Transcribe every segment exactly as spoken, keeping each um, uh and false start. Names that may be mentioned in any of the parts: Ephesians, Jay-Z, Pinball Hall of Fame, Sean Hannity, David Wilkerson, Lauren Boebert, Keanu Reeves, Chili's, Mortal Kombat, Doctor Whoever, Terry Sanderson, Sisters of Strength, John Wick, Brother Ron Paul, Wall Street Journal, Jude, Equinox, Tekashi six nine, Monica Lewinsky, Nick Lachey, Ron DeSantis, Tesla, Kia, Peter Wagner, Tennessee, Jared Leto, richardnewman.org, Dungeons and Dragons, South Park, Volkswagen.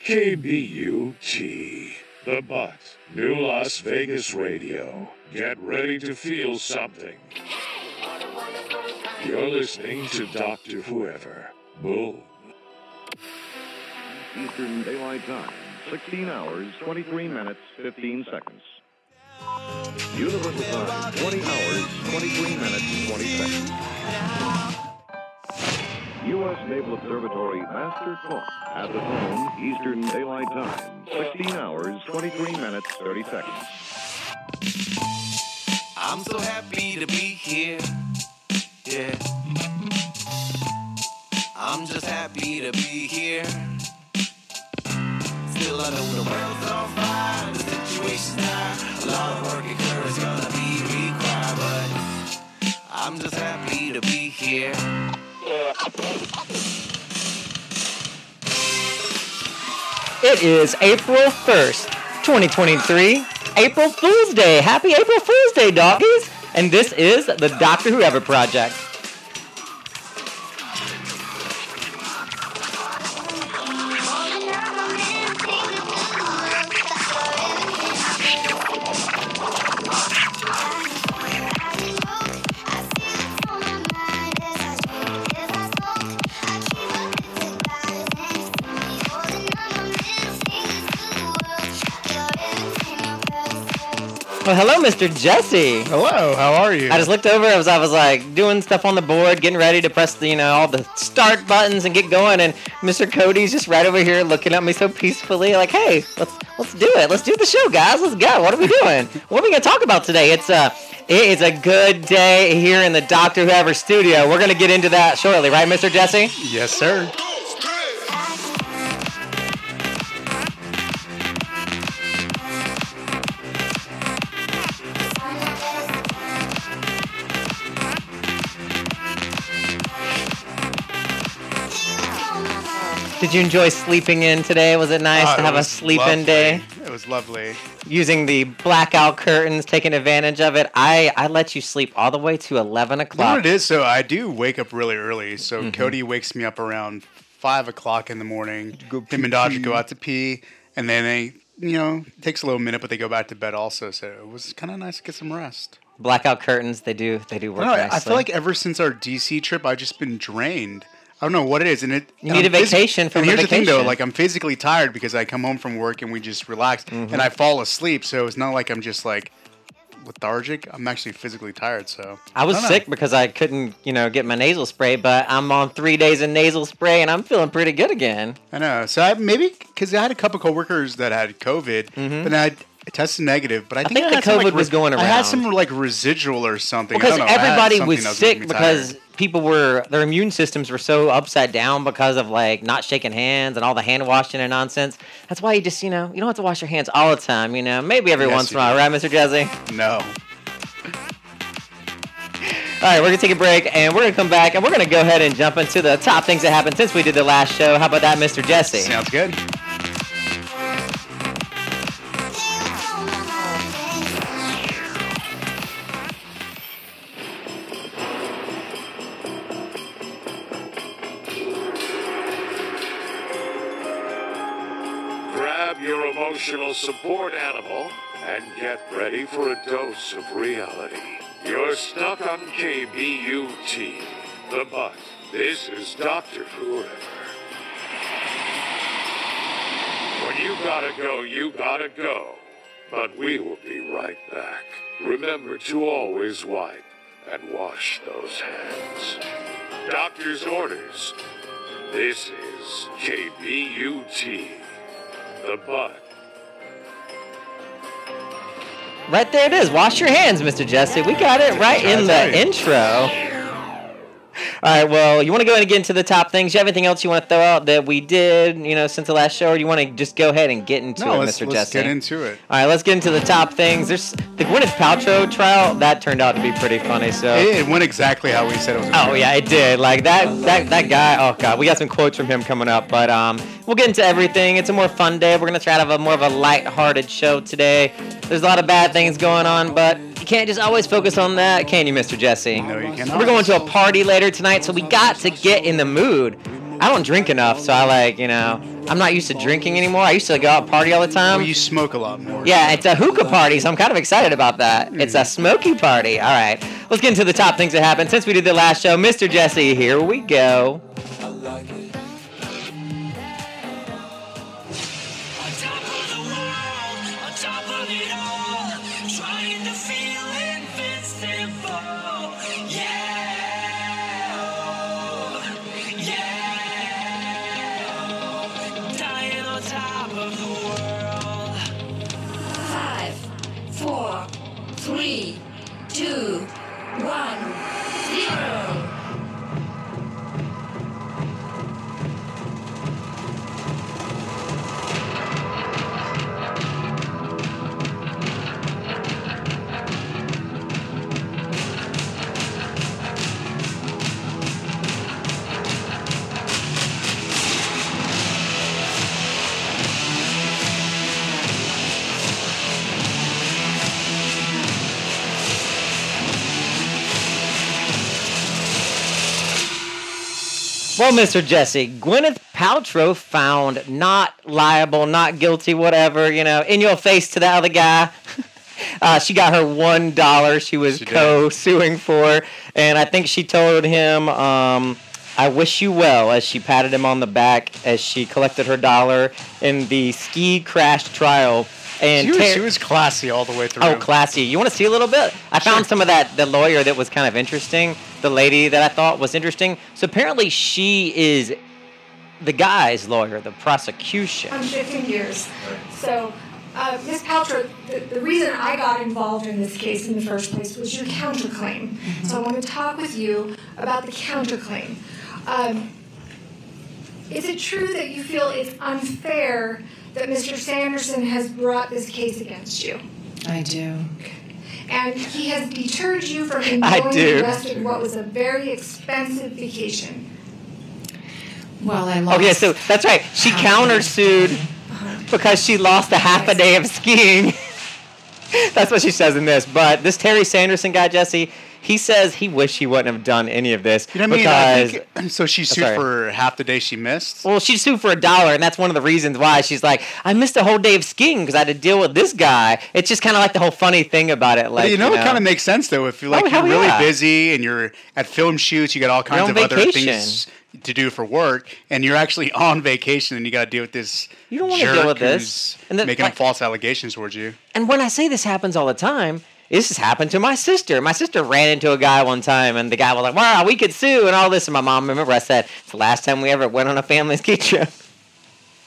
K B U T, The Butt, New Las Vegas Radio. Get ready to feel something. You're listening to Doctor Whoever. Boom. Eastern Daylight Time, sixteen hours, twenty-three minutes, fifteen seconds. Universal Time, twenty hours, twenty-three minutes, twenty seconds. U S. Naval Observatory Master Clock at the home, Eastern Daylight Time, sixteen hours, twenty-three minutes, thirty seconds. I'm so happy to be here, yeah. I'm just happy to be here. Still I know the world's on fire, the situation's high. A lot of work and courage gonna be required, but I'm just happy to be here. It is April first, twenty twenty-three, April Fool's Day. Happy April Fool's Day, doggies. And this is the Doctor Whoever Project. Well, hello, Mister Jesse. Hello, how are you? I just looked over, I was I was like doing stuff on the board, getting ready to press the, you know, all the start buttons and get going, and Mister Cody's just right over here looking at me so peacefully, like, hey, let's let's do it. Let's do the show, guys. Let's go. What are we doing? What are we gonna talk about today? It's uh it is a good day here in the Doctor Whoever studio. We're gonna get into that shortly, right, Mister Jesse? Yes, sir. Did you enjoy sleeping in today? Was it nice oh, to have a sleep-in day? It was lovely. Using the blackout curtains, taking advantage of it. I, I let you sleep all the way to eleven o'clock. You know what it is? So I do wake up really early. So mm-hmm. Cody wakes me up around five o'clock in the morning. Him and Dodger go out to pee. And then they, you know, it takes a little minute, but they go back to bed also. So it was kind of nice to get some rest. Blackout curtains, they do, they do work no, nicely. I feel like ever since our D C trip, I've just been drained. I don't know what it is, and it. You need I'm a vacation phys- from and here's the vacation. Thing, though, like I'm physically tired because I come home from work and we just relax, mm-hmm. and I fall asleep. So it's not like I'm just like lethargic. I'm actually physically tired. So I was I sick know. because I couldn't, you know, get my nasal spray, but I'm on three days of nasal spray and I'm feeling pretty good again. I know. So I, maybe because I had a couple coworkers that had COVID, mm-hmm. and I. It tested negative, but I think, I think the COVID some, like, was going around. I had some like residual or something. Because well, everybody was sick was because tired. people were their immune systems were so upside down because of like not shaking hands and all the hand washing and nonsense. That's why you just you know you don't have to wash your hands all the time. You know, maybe every yes, once in a while, right, Mister Jesse? No. All right, we're gonna take a break and we're gonna come back and we're gonna go ahead and jump into the top things that happened since we did the last show. How about that, Mister Jesse? Sounds good. Your emotional support animal and get ready for a dose of reality. You're stuck on K B U T, The Butt. This is Doctor Whoever. When you gotta go, you gotta go. But we will be right back. Remember to always wipe and wash those hands. Doctor's orders. This is K B U T. The Butt. Right there it is. Wash your hands, Mister Jesse. We got it right in the intro. All right, well, you want to go ahead and get into the top things? You have anything else you want to throw out that we did, you know, since the last show? Or do you want to just go ahead and get into no, it, let's, Mister Jesse? Let's get into it. All right, let's get into the top things. There's the Gwyneth Paltrow trial. That turned out to be pretty funny. So it went exactly how we said it was going to. Oh, yeah, it did. Like, that, that, that guy, oh, God, we got some quotes from him coming up. But um, we'll get into everything. It's a more fun day. We're going to try to have a more of a lighthearted show today. There's a lot of bad things going on, but you can't just always focus on that, can you, Mister Jesse? No, you cannot. We're going to a party later tonight, so we got to get in the mood. I don't drink enough, so I like, you know, I'm not used to drinking anymore. I used to go out and party all the time. Well, you smoke a lot more. Yeah, it's a hookah party, so I'm kind of excited about that. Mm. It's a smoky party. All right, let's get into the top things that happened since we did the last show. Mister Jesse, here we go. I like it. Well, Mister Jesse, Gwyneth Paltrow found not liable, not guilty, whatever, you know, in your face to the other guy. uh, she got her one dollar she was co-suing for, and I think she told him, um, I wish you well, as she patted him on the back as she collected her dollar in the ski crash trial. And she was, ter- she was classy all the way through. Oh, classy. You want to see a little bit? I sure. found some of that, the lawyer that was kind of interesting, the lady that I thought was interesting. So apparently she is the guy's lawyer, the prosecution. I'm shifting gears. So, uh, Miz Paltrow, the, the reason I got involved in this case in the first place was your counterclaim. Mm-hmm. So I want to talk with you about the counterclaim. Um, is it true that you feel it's unfair that Mister Sanderson has brought this case against you? I do. And he has deterred you from enjoying the rest of what was a very expensive vacation. Well, I lost... Okay, so that's right. She countersued uh-huh. because she lost a half a day of skiing. That's what she says in this. But this Terry Sanderson guy, Jesse... He says he wished he wouldn't have done any of this. You know what because, I mean? I think, so she sued oh, for half the day she missed? Well, she sued for a dollar, and that's one of the reasons why. She's like, I missed a whole day of skiing because I had to deal with this guy. It's just kind of like the whole funny thing about it. Like, you know, you know, it kind of makes sense, though. If you're, like, oh, you're really yeah. busy and you're at film shoots, you got all kinds of vacation. Other things to do for work, and you're actually on vacation, and you got to deal with this you don't want to deal with this. And the, making like, false allegations towards you. And when I say this happens all the time, this has happened to my sister. My sister ran into a guy one time, and the guy was like, wow, we could sue, and all this. And my mom, remember, I said, it's the last time we ever went on a family ski trip.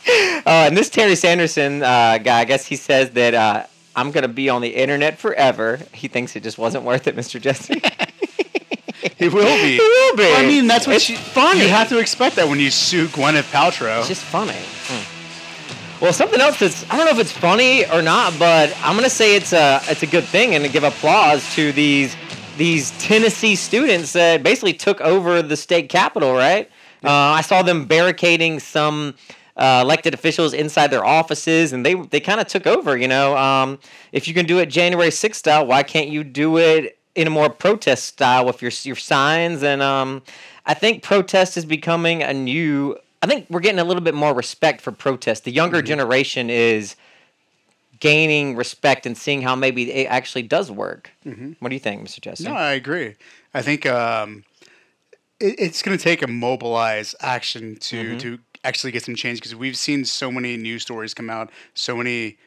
uh, and this Terry Sanderson uh, guy, I guess he says that uh, I'm going to be on the internet forever. He thinks it just wasn't worth it, Mister Jesse. It will be. It will be. I mean, that's what it's she, funny. You have to expect that when you sue Gwyneth Paltrow. It's just funny. Mm. Well, something else that's, I don't know if it's funny or not, but I'm going to say it's a, it's a good thing and to give applause to these these Tennessee students that basically took over the state capitol, right? Uh, I saw them barricading some uh, elected officials inside their offices, and they, they kind of took over, you know. Um, if you can do it January sixth style, why can't you do it in a more protest style with your, your signs? And um, I think protest is becoming a new... I think we're getting a little bit more respect for protest. The younger mm-hmm. generation is gaining respect and seeing how maybe it actually does work. Mm-hmm. What do you think, Mister Jesse? No, I agree. I think um, it, it's going to take a mobilized action to mm-hmm. to actually get some change, because we've seen so many news stories come out, so many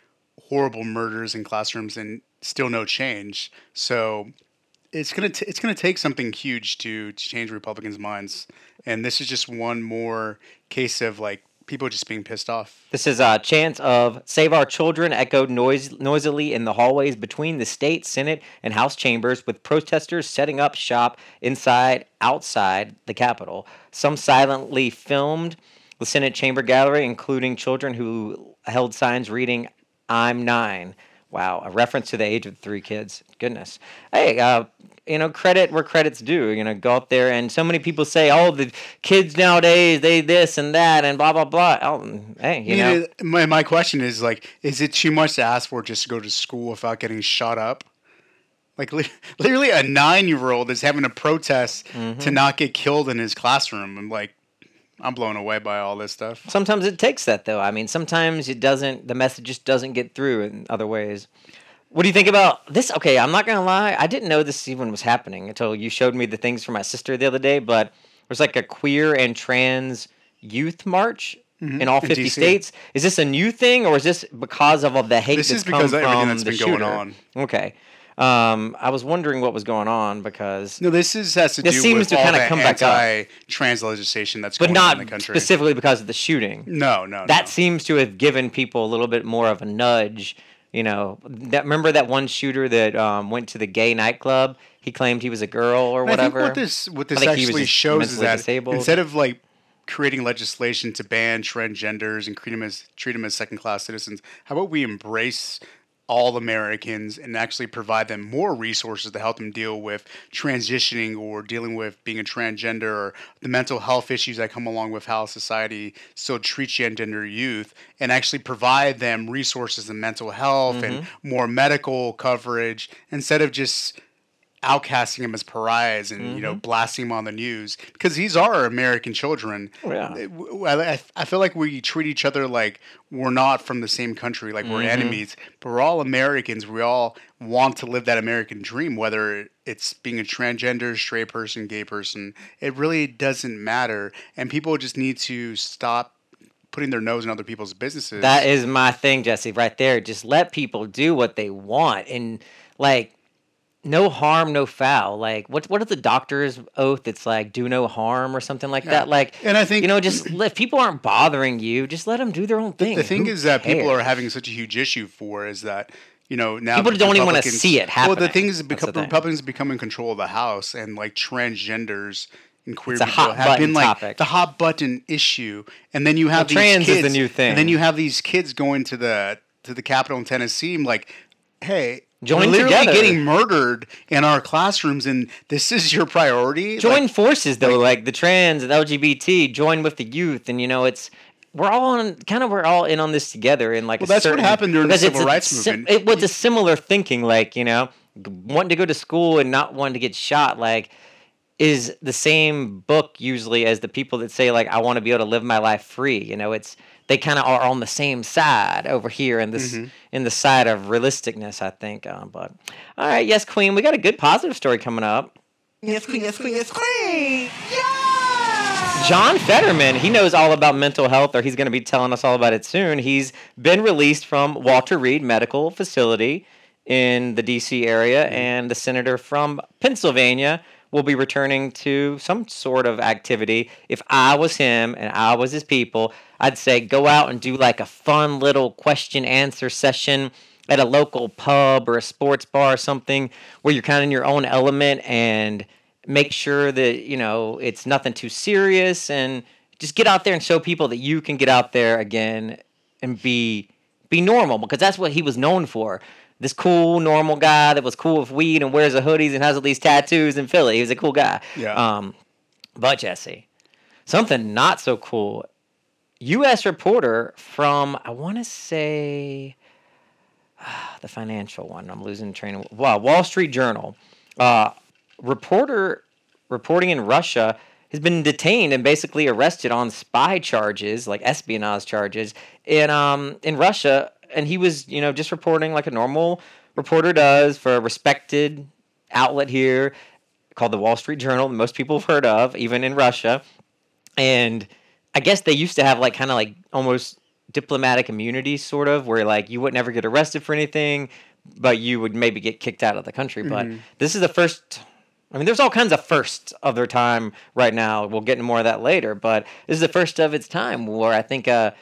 horrible murders in classrooms, and still no change. So it's going to it's going to take something huge to, to change Republicans' minds. And this is just one more case of, like, people just being pissed off. This is a chant of Save Our Children echoed noise, noisily in the hallways between the state, Senate, and House chambers, with protesters setting up shop inside, outside the Capitol. Some silently filmed the Senate chamber gallery, including children who held signs reading, I'm nine. Wow, a reference to the age of three kids. Goodness. Hey, uh... you know, credit where credit's due, you know, go out there. And so many people say, oh, the kids nowadays, they this and that and blah, blah, blah. Oh, hey, you I mean, know. It, my, my question is, like, is it too much to ask for just to go to school without getting shot up? Like, li- literally a nine-year-old is having a protest mm-hmm. to not get killed in his classroom. I'm like, I'm blown away by all this stuff. Sometimes it takes that, though. I mean, sometimes it doesn't, the message just doesn't get through in other ways. What do you think about this? Okay, I'm not going to lie. I didn't know this even was happening until you showed me the things for my sister the other day, but there's like a queer and trans youth march mm-hmm. in all fifty in states. Is this a new thing, or is this because of, of the hate this that's come from the shooter? This is because of everything that's been shooter? going on. Okay. Um, I was wondering what was going on because no, this is has to do seems with to all the come anti-trans legislation that's but going on in the country, specifically because of the shooting. No, no, that no. seems to have given people a little bit more of a nudge. You know, that remember that one shooter that um, went to the gay nightclub? He claimed he was a girl or and whatever. I think what this what this actually shows is that disabled. instead of like creating legislation to ban transgenders and treat them as treat them as second class citizens, how about we embrace all Americans and actually provide them more resources to help them deal with transitioning or dealing with being a transgender or the mental health issues that come along with how society still treats transgender youth, and actually provide them resources in mental health mm-hmm. and more medical coverage instead of just outcasting him as pariahs and mm-hmm. you know, blasting him on the news, because these are American children. Oh, yeah. I, I feel like we treat each other like we're not from the same country, like mm-hmm. we're enemies, but we're all Americans. We all want to live that American dream, whether it's being a transgender, straight person, gay person. It really doesn't matter, and people just need to stop putting their nose in other people's businesses. That is my thing, Jesse, right there. Just let people do what they want, and like, no harm, no foul. Like, what what is the doctor's oath? It's like, do no harm or something like yeah. that. Like, and I think, you know, just if people aren't bothering you, just let them do their own thing. The, the thing Who is that cares? people are having such a huge issue for is that, you know, now people don't even want to see it happen. Well, the thing is, because the Republicans thing. become in control of the House, and like transgenders and queer it's people have been like topic. the hot button issue. And then you have well, these trans kids, is the new thing. And then you have these kids going to the to the Capitol in Tennessee, and like, hey. Join We're literally together. Getting murdered in our classrooms, and this is your priority. Join like, forces, though, like, like the trans and L G B T. Join with the youth, and you know, it's we're all on kind of we're all in on this together. And like, well, a that's certain, what happened during the civil rights a, movement. It was a similar thinking, like, you know, wanting to go to school and not wanting to get shot, like, is the same book usually as the people that say like, I want to be able to live my life free. You know, it's. They kind of are on the same side over here in this mm-hmm. in the side of realisticness, I think. Um, but all right, yes, Queen, we got a good positive story coming up. Yes, Queen, yes, Queen, yes, Queen. Yeah! John Fetterman, he knows all about mental health, or he's going to be telling us all about it soon. He's been released from Walter Reed Medical Facility in the D C area, mm-hmm. and the senator from Pennsylvania will be returning to some sort of activity. If I was him and I was his people, I'd say go out and do like a fun little question-answer session at a local pub or a sports bar or something where you're kind of in your own element, and make sure that, you know, it's nothing too serious, and just get out there and show people that you can get out there again and be be normal, because that's what he was known for. This cool, normal guy that was cool with weed and wears a hoodies and has all these tattoos in Philly. He was a cool guy. Yeah. Um, but, Jesse, something not so cool. U S reporter from, I want to say, uh, the financial one. I'm losing train of wow, Wall Street Journal. Uh, reporter reporting in Russia has been detained and basically arrested on spy charges, like espionage charges, in um in Russia. And he was, you know, just reporting like a normal reporter does for a respected outlet here called the Wall Street Journal, that most people have heard of, even in Russia. And I guess they used to have like kind of like almost diplomatic immunity, sort of, where like you would never get arrested for anything, but you would maybe get kicked out of the country. Mm-hmm. But this is the first. I mean, there's all kinds of firsts of their time right now. We'll get into more of that later. But this is the first of its time where I think a,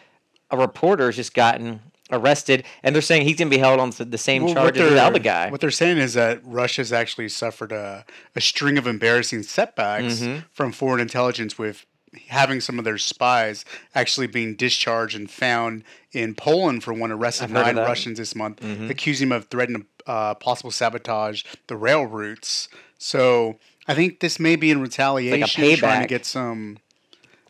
a reporter has just gotten arrested, and they're saying he's going to be held on the same well, charges as the other guy. What they're saying is that Russia's actually suffered a, a string of embarrassing setbacks mm-hmm. from foreign intelligence, with having some of their spies actually being discharged and found in Poland for one arrested nine Russians this month, mm-hmm. accusing him of threatening uh, possible sabotage the rail routes. So I think this may be in retaliation, like trying to get some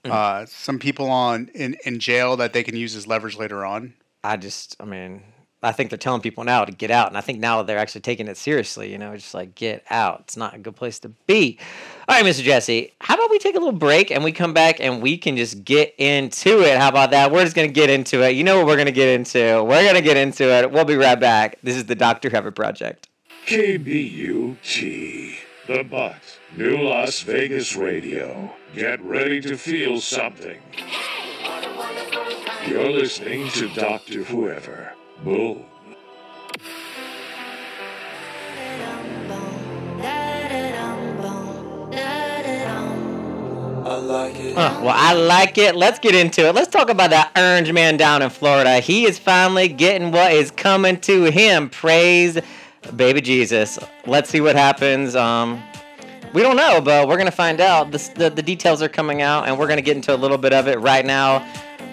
mm-hmm. uh, some people on in, in jail that they can use as leverage later on. I just, I mean, I think they're telling people now to get out. And I think now they're actually taking it seriously. You know, just like, get out. It's not a good place to be. All right, Mister Jesse, how about we take a little break and we come back and we can just get into it. How about that? We're just going to get into it. You know what we're going to get into. We're going to get into it. We'll be right back. This is the Doctor Whoever Project. K B U T, The Butt, New Las Vegas Radio. Get ready to feel something. You're listening to Doctor Whoever. Boom. I like it. Uh, well, I like it. Let's get into it. Let's talk about that orange man down in Florida. He is finally getting what is coming to him. Praise baby Jesus. Let's see what happens. Um, we don't know, but we're going to find out. The, the, the details are coming out, and we're going to get into a little bit of it right now.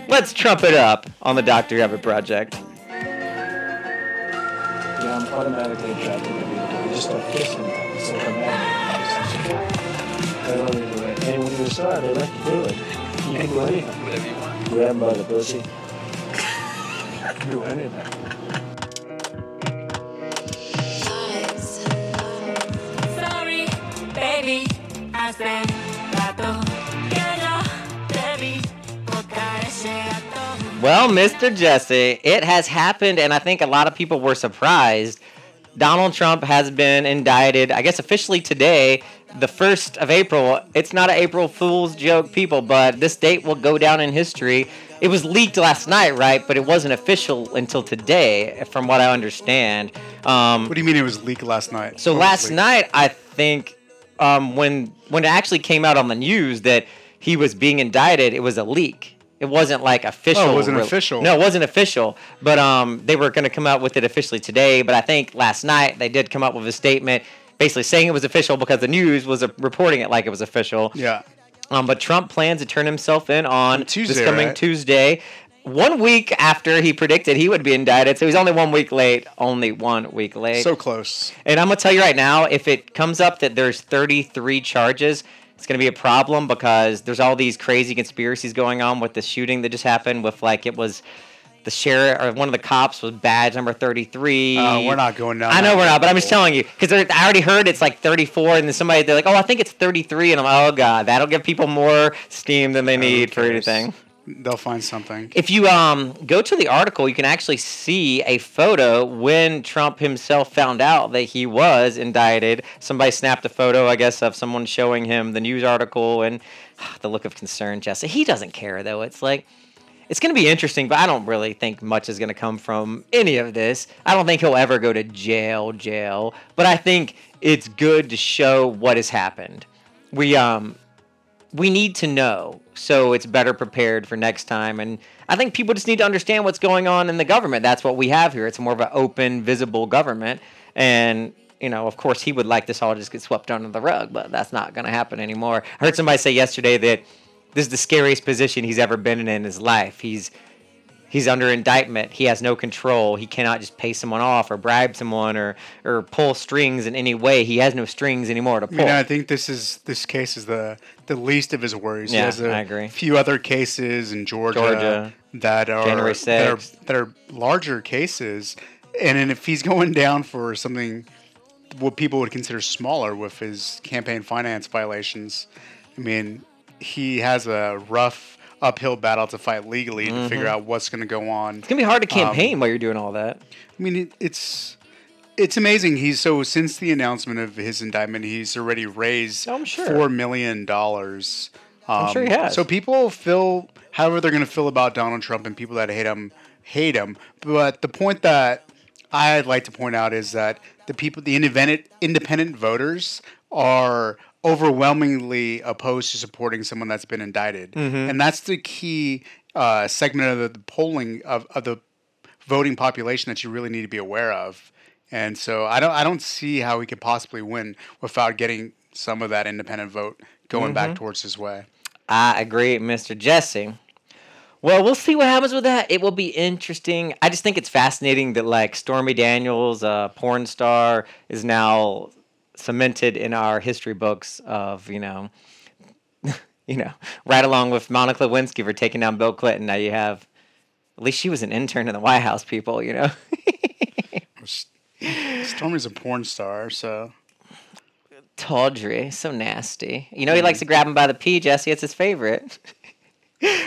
Let's trump it up on the Doctor Whoever Project. I'm automatically attracted to people. You just start kissing them. It's like a magnet. They don't even do it. And when you start, they let you do it. You can do anything. Whatever you want. Grab them by the pussy. I can do anything. Sorry, baby. I said, well, Mister Jesse, it has happened, and I think a lot of people were surprised. Donald Trump has been indicted, I guess officially today, the first of April. It's not an April Fool's joke, people, but this date will go down in history. It was leaked last night, right? But it wasn't official until today, from what I understand. Um, what do you mean it was leaked last night? So last night, I think, um, when when it actually came out on the news that he was being indicted, it was a leak. It wasn't like official. Oh, it wasn't re- official. No, it wasn't official. But um, they were going to come out with it officially today. But I think last night they did come up with a statement basically saying it was official because the news was uh, reporting it like it was official. Yeah. Um, but Trump plans to turn himself in on Tuesday, this coming right? Tuesday, one week after he predicted he would be indicted. So he's only one week late. Only one week late. So close. And I'm going to tell you right now, if it comes up that there's thirty-three charges, it's going to be a problem because there's all these crazy conspiracies going on with the shooting that just happened with, like, it was the sheriff or one of the cops was badge number thirty-three. Oh, uh, we're not going down. I know we're not, but I'm just telling you because I already heard it's like thirty-four, and then somebody, they're like, oh, I think it's thirty-three, and I'm like, oh, God, that'll give people more steam than they need for anything. They'll find something. If you um go to the article, you can actually see a photo when Trump himself found out that he was indicted. Somebody snapped a photo, I guess, of someone showing him the news article and ugh, the look of concern, Jesse. He doesn't care, though. It's like, it's going to be interesting, but I don't really think much is going to come from any of this. I don't think he'll ever go to jail, jail. But I think it's good to show what has happened. We um. We need to know, so it's better prepared for next time. And I think people just need to understand what's going on in the government. That's what we have here. It's more of an open, visible government. And, you know, of course, he would like this all to just get swept under the rug, but that's not going to happen anymore. I heard somebody say yesterday that this is the scariest position he's ever been in in his life. He's he's under indictment. He has no control. He cannot just pay someone off or bribe someone or, or pull strings in any way. He has no strings anymore to pull. I mean, I think this is this case is the... the least of his worries. Yeah, he has a I agree. Few other cases in Georgia, Georgia that, are, that are that are larger cases, and, and if he's going down for something what people would consider smaller with his campaign finance violations, I mean, he has a rough uphill battle to fight legally mm-hmm. to figure out what's going to go on. It's gonna be hard to campaign um, while you're doing all that. I mean, it, it's. It's amazing. He's so since the announcement of his indictment, he's already raised I'm sure. four million dollars. Um, I'm sure he has. So people feel however they're going to feel about Donald Trump, and people that hate him hate him. But the point that I'd like to point out is that the people, the independent independent voters, are overwhelmingly opposed to supporting someone that's been indicted, mm-hmm. and that's the key uh, segment of the, the polling of, of the voting population that you really need to be aware of. And so I don't I don't see how he could possibly win without getting some of that independent vote going mm-hmm. back towards his way. I agree, Mister Jesse. Well, we'll see what happens with that. It will be interesting. I just think it's fascinating that like Stormy Daniels, a porn star, is now cemented in our history books of, you know, you know, right along with Monica Lewinsky for taking down Bill Clinton. Now you have, at least she was an intern in the White House, people, you know. Stormy's a porn star, so. Tawdry, so nasty. You know, he likes to grab him by the pee, Jesse. It's his favorite.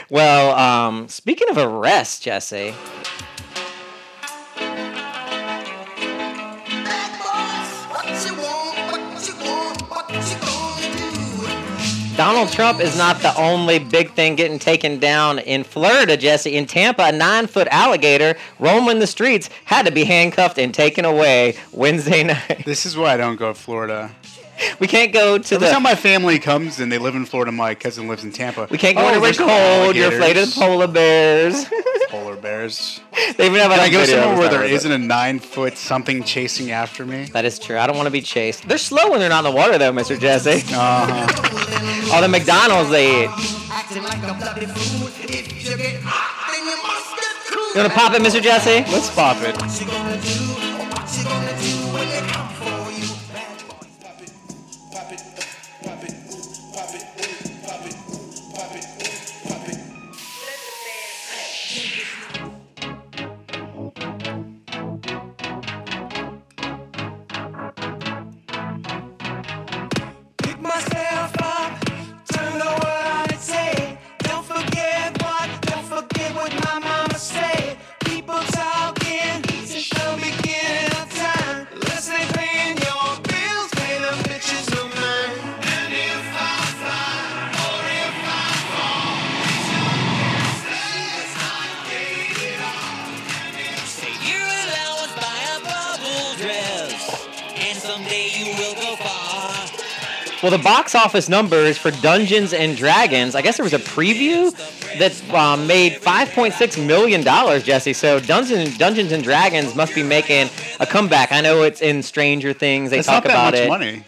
Well, um, speaking of arrests, Jesse. Donald Trump is not the only big thing getting taken down in Florida, Jesse. In Tampa, a nine-foot alligator roaming the streets had to be handcuffed and taken away Wednesday night. This is why I don't go to Florida. We can't go to Every the... Every time my family comes and they live in Florida, my cousin lives in Tampa. We can't go oh, to where it's cold. You're afraid of polar bears. Polar bears. They even have Can I go somewhere where there isn't a nine-foot something chasing after me? That is true. I don't want to be chased. They're slow when they're not in the water, though, Mister Jesse. Uh-huh. All the McDonald's they eat. You want to pop it, Mister Jesse? Let's pop it. Well, the box office numbers for Dungeons and Dragons, I guess there was a preview that um, made five point six million dollars, Jesse. So Dungeons, Dungeons and Dragons must be making a comeback. I know it's in Stranger Things. They it's talk about it. It's not that much money.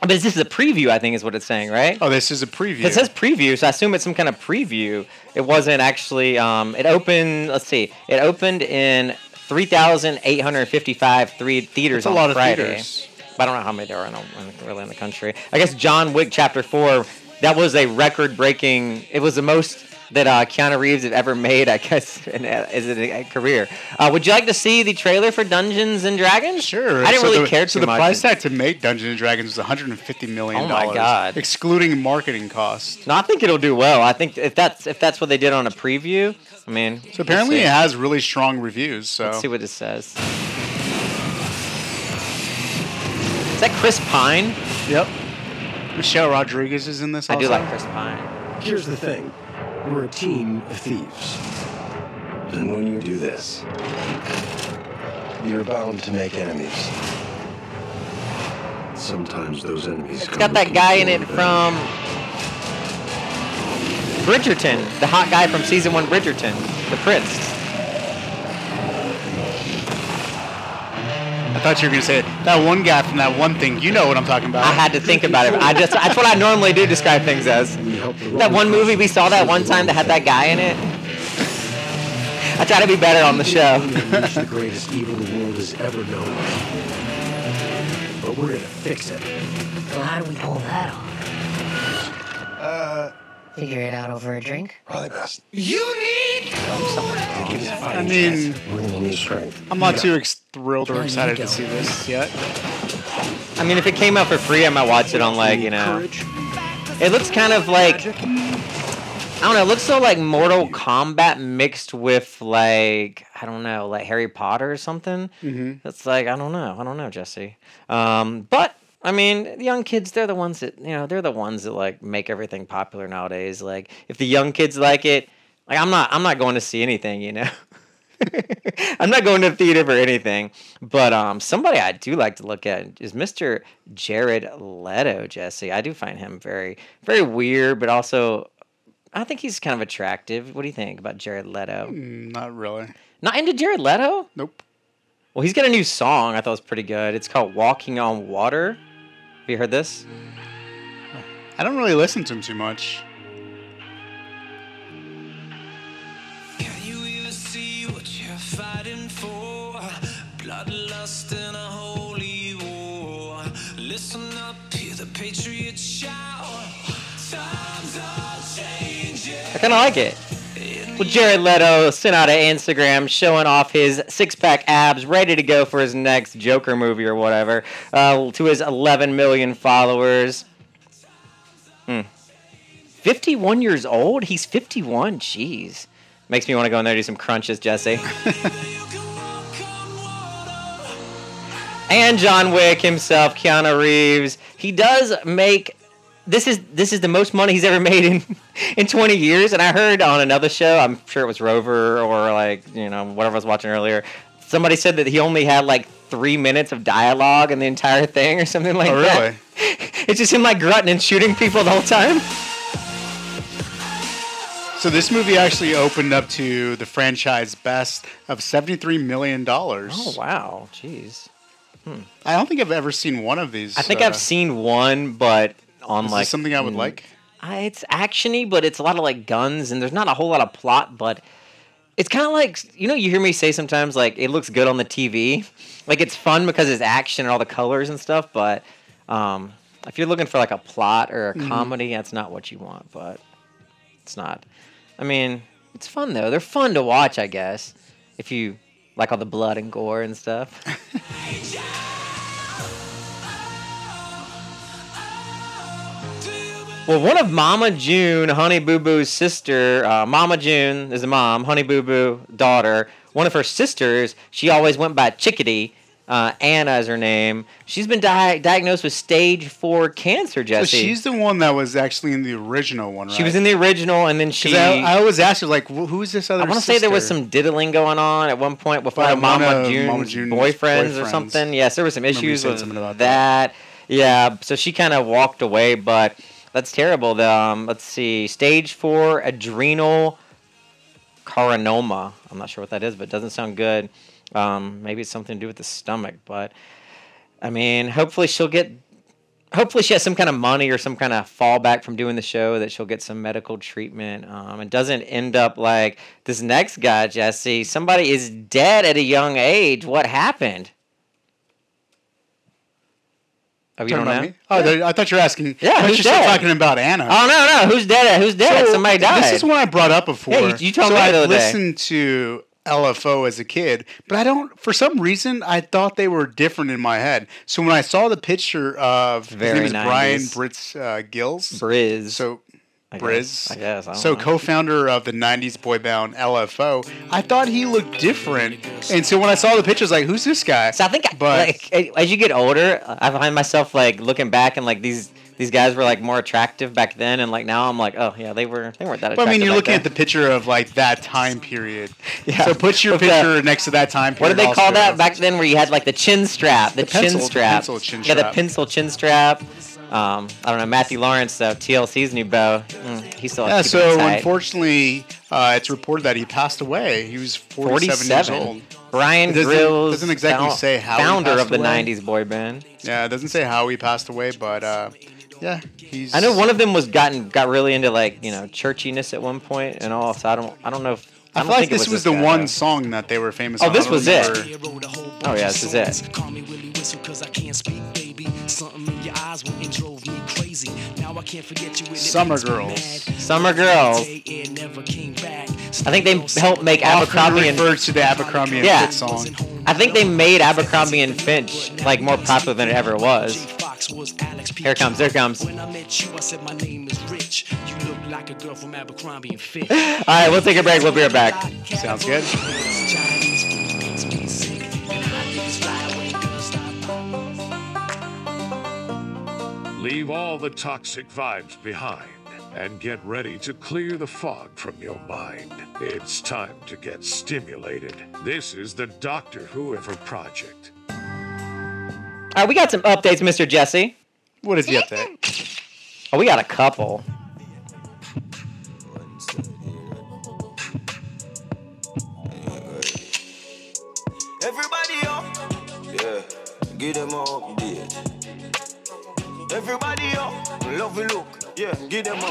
But this is a preview, I think is what it's saying, right? Oh, this is a preview. It says preview, so I assume it's some kind of preview. It wasn't actually, um, it opened, let's see, it opened in three thousand eight hundred fifty-five three theaters on Friday. That's a lot of theaters. I don't know how many there are in, in, really in the country. I guess John Wick Chapter four, that was a record-breaking... It was the most that uh, Keanu Reeves had ever made, I guess, in, uh, as a, a career. Uh, would you like to see the trailer for Dungeons and Dragons? Sure. I didn't so really the, care so too much. So the price tag to make Dungeons and Dragons was one hundred fifty million dollars. Oh, my God. Excluding marketing costs. No, I think it'll do well. I think if that's if that's what they did on a preview, I mean... So apparently it has really strong reviews, so... Let's see what it says. Is that Chris Pine? Yep. Michelle Rodriguez is in this also. I do like Chris Pine. Here's the thing. We're a team of thieves. And when you do this, you're bound to make enemies. Sometimes those enemies it's come got that guy in it them. From Bridgerton. The hot guy from season one Bridgerton. The prince. I thought you were going to say it. That one guy from that one thing. You know what I'm talking about. I had to think about it. I just That's what I normally do describe things as. That one movie we saw that one time that had that guy in it. I try to be better on the show. The greatest evil the world has ever known. But we're going to fix it. Well, how do we pull that off? Uh... Figure it out over a drink? Probably best. You need I mean, I'm not too ex- thrilled or excited to see this yet. I mean, if it came out for free, I might watch it on, like, you know. It looks kind of like... I don't know, it looks so like Mortal Kombat mixed with, like... I don't know, like Harry Potter or something. Mm-hmm. That's like, I don't know. I don't know, Jesse. Um, but... I mean, the young kids, they're the ones that, you know, they're the ones that, like, make everything popular nowadays. Like, if the young kids like it, like, I'm not I'm not going to see anything, you know. I'm not going to the theater for anything. But um, somebody I do like to look at is Mister Jared Leto, Jesse. I do find him very, very weird, but also, I think he's kind of attractive. What do you think about Jared Leto? Mm, not really. Not into Jared Leto? Nope. Well, he's got a new song I thought was pretty good. It's called Walking on Water. Have you heard this? I don't really listen to him too much. Can you even see what you're fighting for? Bloodlust in a holy war. Listen up, hear the patriots shout. Times are changing. I kind of like it. Well, Jared Leto sent out an Instagram showing off his six-pack abs, ready to go for his next Joker movie or whatever, uh, to his eleven million followers. Hmm. fifty-one years old? He's fifty-one? Jeez. Makes me want to go in there and do some crunches, Jesse. And John Wick himself, Keanu Reeves. He does make... This is this is the most money he's ever made in, in twenty years, and I heard on another show, I'm sure it was Rover or like you know whatever I was watching earlier, somebody said that he only had like three minutes of dialogue in the entire thing or something like oh, that. Oh, really? It's just him like grunting and shooting people the whole time. So this movie actually opened up to the franchise best of seventy-three million dollars. Oh, wow. Jeez. Hmm. I don't think I've ever seen one of these. I think uh, I've seen one, but... On Is like, this something I would mm, like? I, it's actiony, but it's a lot of like guns, and there's not a whole lot of plot. But it's kind of like you know, you hear me say sometimes like it looks good on the T V, like it's fun because it's action and all the colors and stuff. But um, if you're looking for like a plot or a comedy, mm-hmm. that's not what you want. But it's not. I mean, it's fun though. They're fun to watch, I guess, if you like all the blood and gore and stuff. Well, one of Mama June, Honey Boo Boo's sister, uh, Mama June is the mom, Honey Boo Boo, daughter. One of her sisters, she always went by Chickadee. Uh, Anna is her name. She's been di diagnosed with stage four cancer, Jesse. So she's the one that was actually in the original one, right? She was in the original, and then she... I, I always asked her, like, who is this other sister? I want to say there was some diddling going on at one point with Mama, Mama June's, Mama June's boyfriends, boyfriends or something. Yes, there were some issues with that. that. Yeah, so she kind of walked away, but... That's terrible. The, um, let's see. Stage four adrenal carcinoma. I'm not sure what that is, but it doesn't sound good. Um, maybe it's something to do with the stomach. But, I mean, hopefully she'll get... Hopefully she has some kind of money or some kind of fallback from doing the show that she'll get some medical treatment. Um, and doesn't end up like this next guy, Jesse. Somebody is dead at a young age. What happened? Oh, you don't know? Me? Oh, yeah. I thought you were asking. Yeah, who's you're dead? Talking about Anna. Oh no, no, who's dead? Who's dead? So, Somebody died. This is one I brought up before. Yeah, you, you told so me I the other listened day. to L F O as a kid, but I don't. For some reason, I thought they were different in my head. So when I saw the picture of his name is Brian Britt uh, Gills, Briz. So I Briz, guess. I guess. I don't so co-founder of the nineties boy band L F O, I thought he looked different, and so when I saw the pictures, like, who's this guy? So I think, but like, as you get older, I find myself like looking back and like these these guys were like more attractive back then, and like now I'm like, oh yeah, they were they weren't that attractive. But I mean, you're looking at the picture of like that time period. Yeah. So put your picture next to that time period. What did they call that back then, where you had like the chin strap, the chin strap, yeah, the pencil chin strap. Um, I don't know, Matthew Lawrence, though, T L C's new beau. Mm, he still yeah, so unfortunately, uh, it's reported that he passed away. He was forty-seven, forty-seven. years old. Brian Grills doesn't exactly say how founder he passed of the away. nineties boy band. Yeah, it doesn't say how he passed away, but uh, yeah, he's. I know one of them was gotten got really into like you know churchiness at one point and all. So I don't I don't know. If, I, I don't feel think like this was, this was the guy, one though. song that they were famous. Oh, on. this was remember. it. Oh yeah, this is it. Something in your eyes went and drove me crazy. Now I can't forget you. Summer Girls. Summer Girls. I think they helped make Abercrombie and Finch to the Abercrombie and Finch song. I think they made Abercrombie and Finch like more popular than it ever was. Here comes, here comes. When I met you, I said my name is Rich. You look like a girl from Abercrombie and Finch. All right, we'll take a break. We'll be right back. Sounds good. Leave all the toxic vibes behind and get ready to clear the fog from your mind. It's time to get stimulated. This is the Doctor Whoever Project. All right, we got some updates, Mister Jesse. What is the update? Oh, we got a couple. Everybody up. Yeah, get them up, yeah. Everybody up, love you look, yeah, give them all.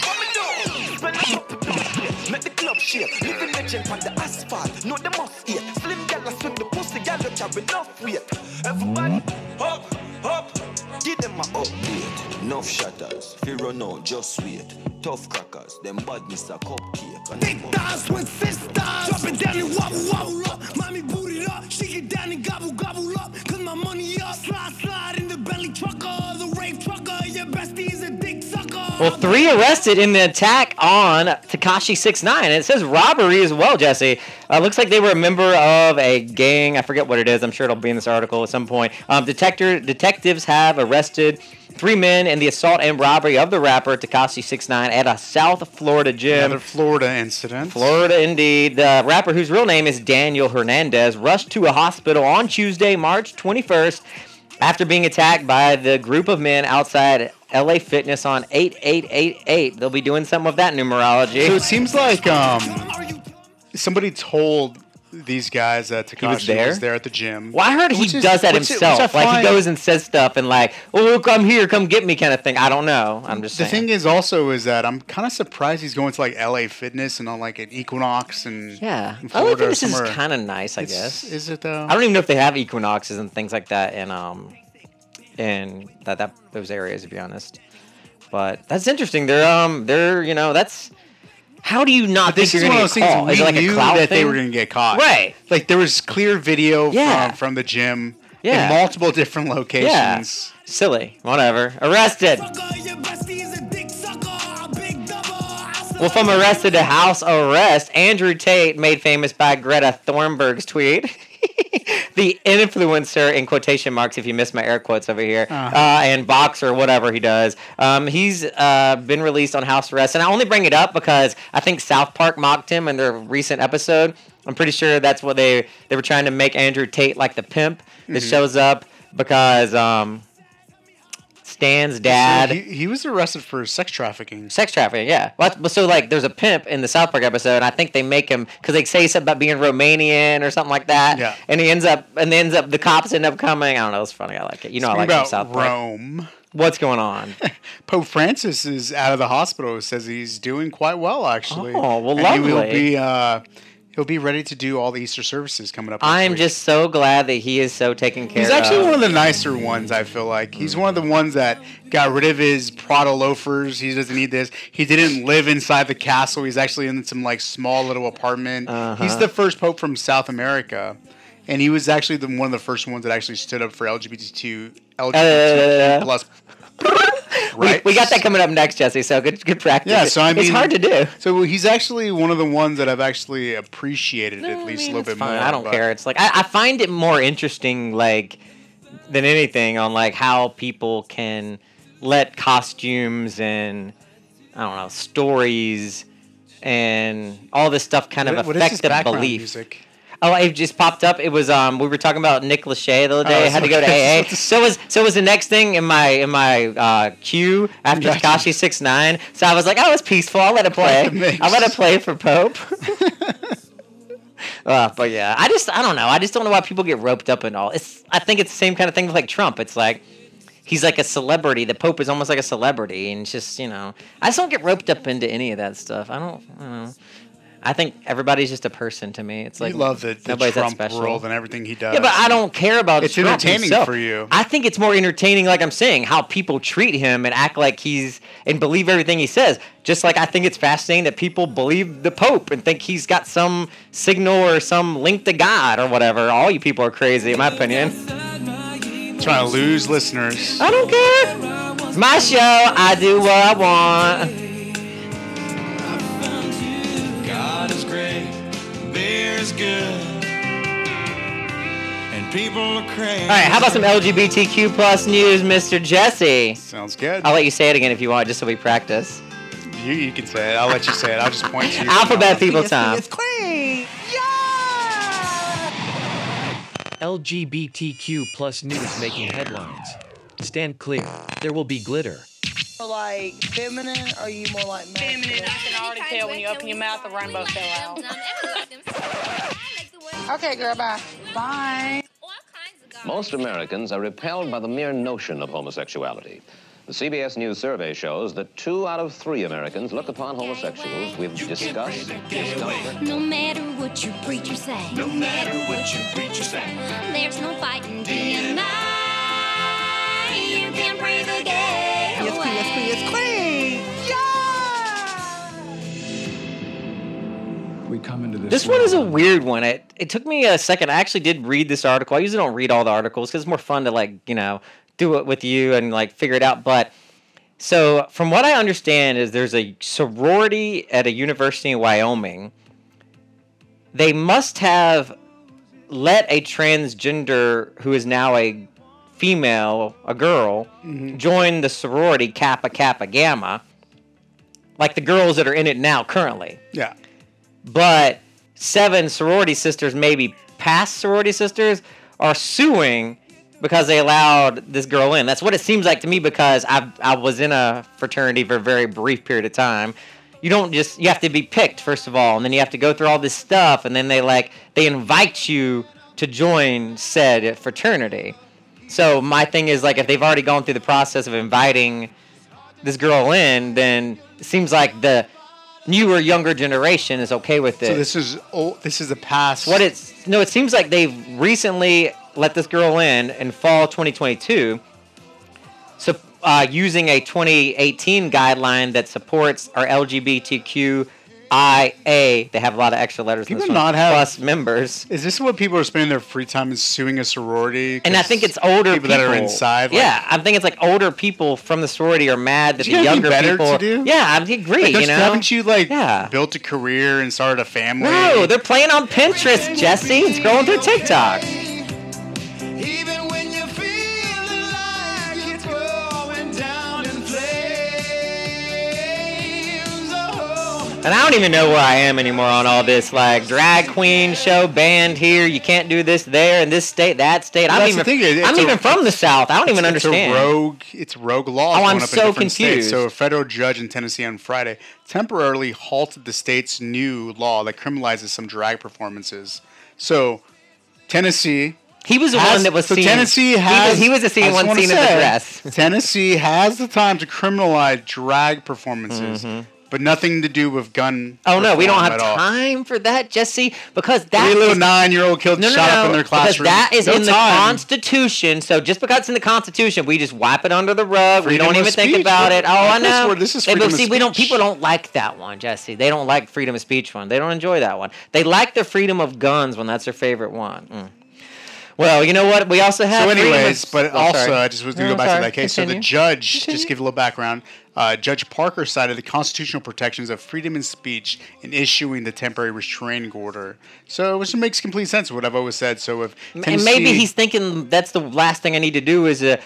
What we do? Spend the top of make the club share, living legend on the asphalt, no the must here. Slim gal, I swim the pussy, gal, look, have enough weight. Everybody up, up, Give them a update. Enough shatters, fear or no, just wait. Tough crackers, them badness a cupcake. Big dogs with sisters. Drop it down and wobble, wobble up. Mommy boot it up. Shake it down and gobble, gobble up. Cause my money up. Slide, slide in the belly trucker. The rave trucker. Your bestie is a dick sucker. Well, three arrested in the attack on Tekashi six nine. It says robbery as well, Jesse. Uh, looks like they were a member of a gang. I forget what it is. I'm sure it'll be in this article at some point. Um, detector detectives have arrested three men in the assault and robbery of the rapper Tekashi six nine at a South Florida gym. Another Florida incident. Florida, indeed. The rapper, whose real name is Daniel Hernandez, rushed to a hospital on Tuesday, March twenty-first, after being attacked by the group of men outside L A Fitness on eighty-eight eighty-eight. They'll be doing some of that numerology. So it seems like um, somebody told these guys that Tekashi was there? was there at the gym. Well, I heard he does that himself. Like, he goes and says stuff and like, oh, come here, come get me kind of thing. I don't know. I'm just saying. The thing is also is that I'm kind of surprised he's going to like L A Fitness and on like an Equinox and yeah. L A Fitness is kind of nice, I guess. Is it though? I don't even know if they have Equinoxes and things like that in um in that, that those areas, to be honest. But that's interesting. They're um they're you know that's. How do you not think you're going to get caught? Is it like a clout thing? That they were going to get caught. Right. Like there was clear video yeah. from, from the gym yeah. in multiple different locations. Yeah. Silly. Whatever. Arrested. Well, from arrested to house arrest, Andrew Tate, made famous by Greta Thunberg's tweet. The influencer, in quotation marks, if you missed my air quotes over here, uh-huh. uh, and boxer, whatever he does. Um, he's uh, been released on house arrest. And I only bring it up because I think South Park mocked him in their recent episode. I'm pretty sure that's what they, they were trying to make Andrew Tate like the pimp that mm-hmm. shows up because... Um, Stan's dad. So he, he was arrested for sex trafficking. Sex trafficking, yeah. Well, so, like, there's a pimp in the South Park episode, and I think they make him, because they say something about being Romanian or something like that. Yeah. And he ends up, and ends up, the cops end up coming. I don't know, it's funny. I like it. You know, Speaking I like South Park. Rome. What's going on? Pope Francis is out of the hospital. Says he's doing quite well, actually. Oh, well, and lovely. He will be, uh, he'll be ready to do all the Easter services coming up. I'm week. just so glad that he is so taken care of. He's actually of. one of the nicer ones, I feel like. He's one of the ones that got rid of his Prada loafers. He doesn't need this. He didn't live inside the castle. He's actually in some like small little apartment. Uh-huh. He's the first pope from South America. And he was actually the, one of the first ones that actually stood up for L G B T Q plus. Right. We, we got that coming up next, Jesse, so good good practice. Yeah, so I mean, it's hard to do. So he's actually one of the ones that I've actually appreciated no, at least I mean, a little bit fine. more. I don't but. care. It's like I, I find it more interesting like than anything on like how people can let costumes and I don't know, stories and all this stuff kind what, of affect the belief. Music? Oh, it just popped up. It was um, we were talking about Nick Lachey the other day. Oh, I had to go to A A. So was so was the next thing in my in my uh, queue after gotcha. Tekashi six nine. So I was like, oh, it's peaceful. I'll let it play. I'll let it play for Pope. uh, but yeah, I just I don't know. I just don't know why people get roped up and all. It's I think it's the same kind of thing with like Trump. It's like he's like a celebrity. The Pope is almost like a celebrity, and it's just you know, I just don't get roped up into any of that stuff. I don't. I don't know. I think everybody's just a person to me. It's like you love the, the nobody's Trump that special. World and everything he does. Yeah, but I don't care about it's Trump entertaining himself. For you. I think it's more entertaining, like I'm saying, how people treat him and act like he's and believe everything he says. Just like I think it's fascinating that people believe the Pope and think he's got some signal or some link to God or whatever. All you people are crazy, in my opinion. Trying to lose listeners. I don't care. It's my show. I do what I want. Good. And people are crazy. All right, how about some L G B T Q plus news, Mister Jesse? Sounds good. I'll let you say it again if you want, just so we practice. You, you can say it. I'll let you say it. I'll just point to you. Alphabet people time. It's queen. Yeah! L G B T Q plus news making headlines. Stand clear. There will be glitter. Like feminine, or are you more like masculine? Feminine. I can already tell when you open your mouth, the rainbow fell out. Okay, girl, bye. Bye. Most Americans are repelled by the mere notion of homosexuality. The C B S News survey shows that two out of three Americans look upon homosexuals with disgust, discomfort. No matter what your preacher say. No matter what your preacher say. There's no fighting D and I. you can pray the gay away. Yes, queen, yes, queen, yes, queen. Yeah! We come into this. This one is a weird one. It, it took me a second. I actually did read this article. I usually don't read all the articles because it's more fun to, like, you know, do it with you and, like, figure it out. But so from what I understand is there's a sorority at a university in Wyoming. They must have let a transgender who is now a female, a girl, mm-hmm. join the sorority Kappa Kappa Gamma, like the girls that are in it now currently. Yeah. But seven sorority sisters, maybe past sorority sisters, are suing because they allowed this girl in. That's what it seems like to me because I I was in a fraternity for a very brief period of time. You don't just, you have to be picked, first of all, and then you have to go through all this stuff, and then they, like, they invite you to join said fraternity. So my thing is, like, if they've already gone through the process of inviting this girl in, then it seems like the newer, younger generation is okay with it. So this is, oh, this is the past. What it's, no, it seems like they've recently let this girl in in fall twenty twenty-two, so Uh, using a twenty eighteen guideline that supports our L G B T Q I A, they have a lot of extra letters people in this not one, have, plus members. Is this what people are spending their free time is suing a sorority? And I think it's older people. people that are inside. Like, yeah, I think it's like older people from the sorority are mad that you the younger be better people. To do? Yeah, I agree. Like, you know? Haven't you like yeah. built a career and started a family? No, they're playing on Pinterest, Jesse. It's scrolling through TikTok. And I don't even know where I am anymore on all this, like, drag queen show banned here. You can't do this there in this state, that state. Well, I'm even, thing, I'm a, even from the South. I don't even understand. It's a rogue, it's rogue law. Oh, I'm up so in confused. States. So a federal judge in Tennessee on Friday temporarily halted the state's new law that criminalizes some drag performances. So Tennessee... He was the has, one that was so seen. Tennessee has. He was, he was the scene one scene say, of the dress. Tennessee has the time to criminalize drag performances. Mm-hmm. But nothing to do with gun. Oh no, we don't have time all. for that, Jesse. Because that three little nine-year-old killed no, no, shot no, up in their classroom. Because that is no in time. the Constitution. So just because it's in the Constitution, we just wipe it under the rug. Freedom we don't even speech, think about it. Oh, I know. Word, this is freedom see, of we don't. People don't like that one, Jesse. They don't like freedom of speech one. They don't enjoy that one. They like the freedom of guns one. That's their favorite one. Mm. Well, you know what? We also have. So, anyways, but oh, also, sorry. I just was going to go back sorry. to that case. Continue. So, the judge, Continue. just give a little background. Uh, Judge Parker cited the constitutional protections of freedom of speech in issuing the temporary restraining order. So, which makes complete sense of what I've always said. So, if Tennessee, and maybe he's thinking that's the last thing I need to do is uh,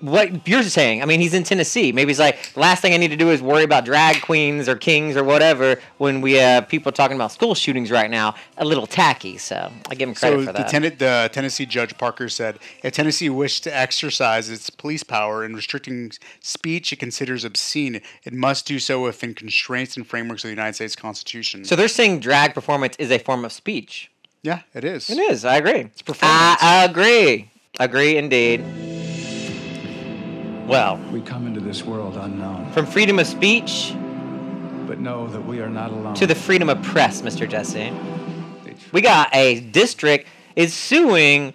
what you're saying. I mean, he's in Tennessee. Maybe he's like, the last thing I need to do is worry about drag queens or kings or whatever when we have people talking about school shootings right now. A little tacky, so I give him credit so for that. So the, ten- the Tennessee Judge Parker said, if Tennessee wished to exercise its police power in restricting speech it considers obscene, it must do so within constraints and frameworks of the United States Constitution. So they're saying drag performance is a form of speech. Yeah, it is. It is. I agree. It's performance. I agree. Agree indeed. Well, we come into this world unknown. From freedom of speech, but know that we are not alone. To the freedom of press, Mister Jesse. We got a district is suing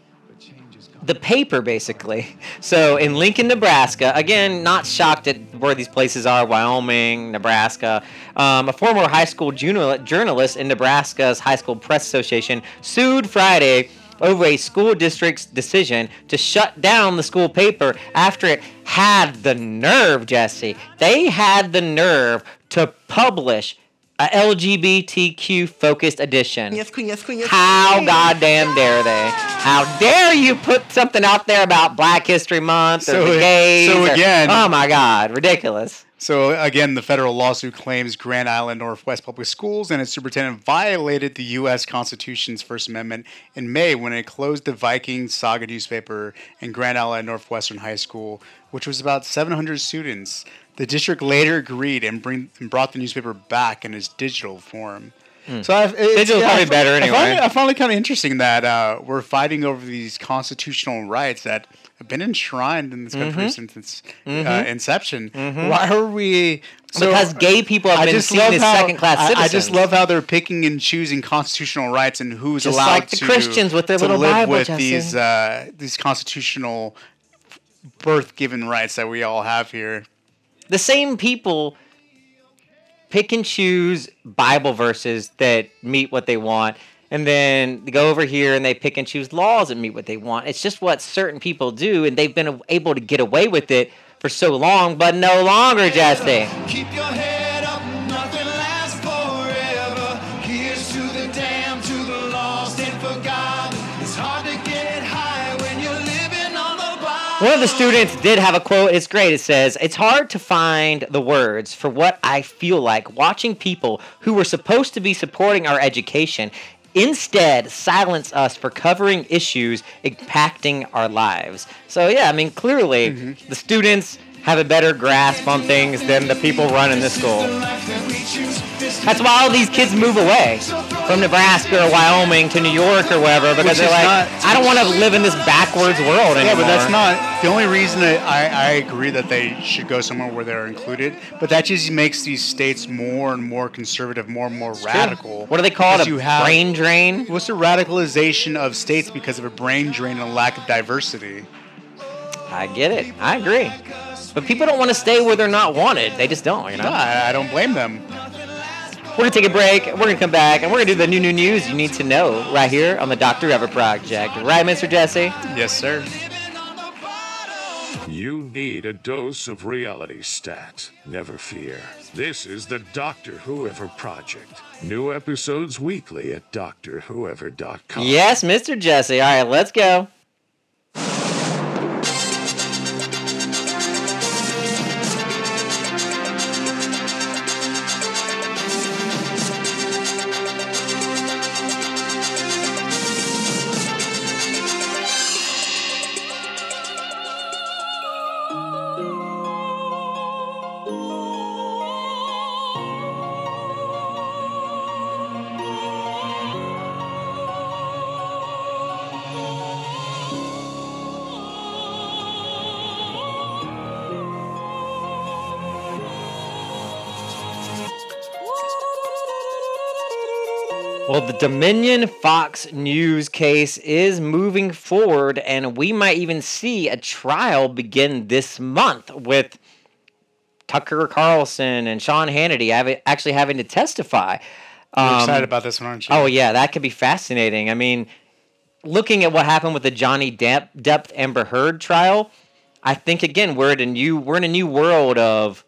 the paper, basically. So in Lincoln, Nebraska, again, not shocked at where these places are, Wyoming, Nebraska, um, a former high school journalist in Nebraska's High School Press Association sued Friday over a school district's decision to shut down the school paper after it had the nerve, Jesse. They had the nerve to publish a L G B T Q-focused edition. Yes, queen, yes, queen, yes, queen. How goddamn dare they? How dare you put something out there about Black History Month or so the gays? So again... Or, oh, my God. Ridiculous. So, again, the federal lawsuit claims Grand Island Northwest Public Schools and its superintendent violated the U S Constitution's First Amendment in May when it closed the Viking Saga newspaper in Grand Island Northwestern High School, which was about seven hundred students. The district later agreed and, bring, and brought the newspaper back in its digital form. Mm. So I've, it's yeah, probably I, better anyway. I find, I find it kind of interesting that uh, we're fighting over these constitutional rights that have been enshrined in this country mm-hmm. since its mm-hmm. uh, inception. Mm-hmm. Why are we? So, because gay people have I been seen as second-class citizens. I, I just love how they're picking and choosing constitutional rights and who's just allowed like the to, Christians with their to little live Bible, with Jesse. these uh, these constitutional birth-given rights that we all have here. The same people pick and choose Bible verses that meet what they want, and then they go over here and they pick and choose laws that meet what they want. It's just what certain people do, and they've been able to get away with it for so long, but no longer, Justin. Keep your head up, nothing lasts forever. Here's to the damned, to the lost, and forgotten. It's hard to get high when you're living on the bottom. One of the students did have a quote. It's great. It says, "It's hard to find the words for what I feel like watching people who were supposed to be supporting our education instead silence us for covering issues impacting our lives." So yeah, I mean, clearly mm-hmm. the students have a better grasp on things than the people running the school. That's why all these kids move away from Nebraska or Wyoming to New York or wherever, because they're like, not, I don't want to live in this backwards world anymore. Yeah, but that's not the only reason that I, I agree that they should go somewhere where they're included, but that just makes these states more and more conservative, more and more radical. True. What do they call it? A have, brain drain? What's the radicalization of states because of a brain drain and a lack of diversity? I get it. I agree. But people don't want to stay where they're not wanted. They just don't, you know? No, I don't blame them. We're going to take a break. We're going to come back. And we're going to do the new, new news you need to know right here on the Doctor Whoever Project. Right, Mister Jesse? Yes, sir. You need a dose of reality, stat. Never fear. This is the Doctor Whoever Project. New episodes weekly at Doctor Whoever dot com. Yes, Mister Jesse. All right, let's go. Well, the Dominion Fox News case is moving forward, and we might even see a trial begin this month with Tucker Carlson and Sean Hannity actually having to testify. You're um, excited about this one, aren't you? Oh, yeah, that could be fascinating. I mean, looking at what happened with the Johnny Depp, Depp Amber Heard trial, I think, again, we're, at a new, we're in a new world of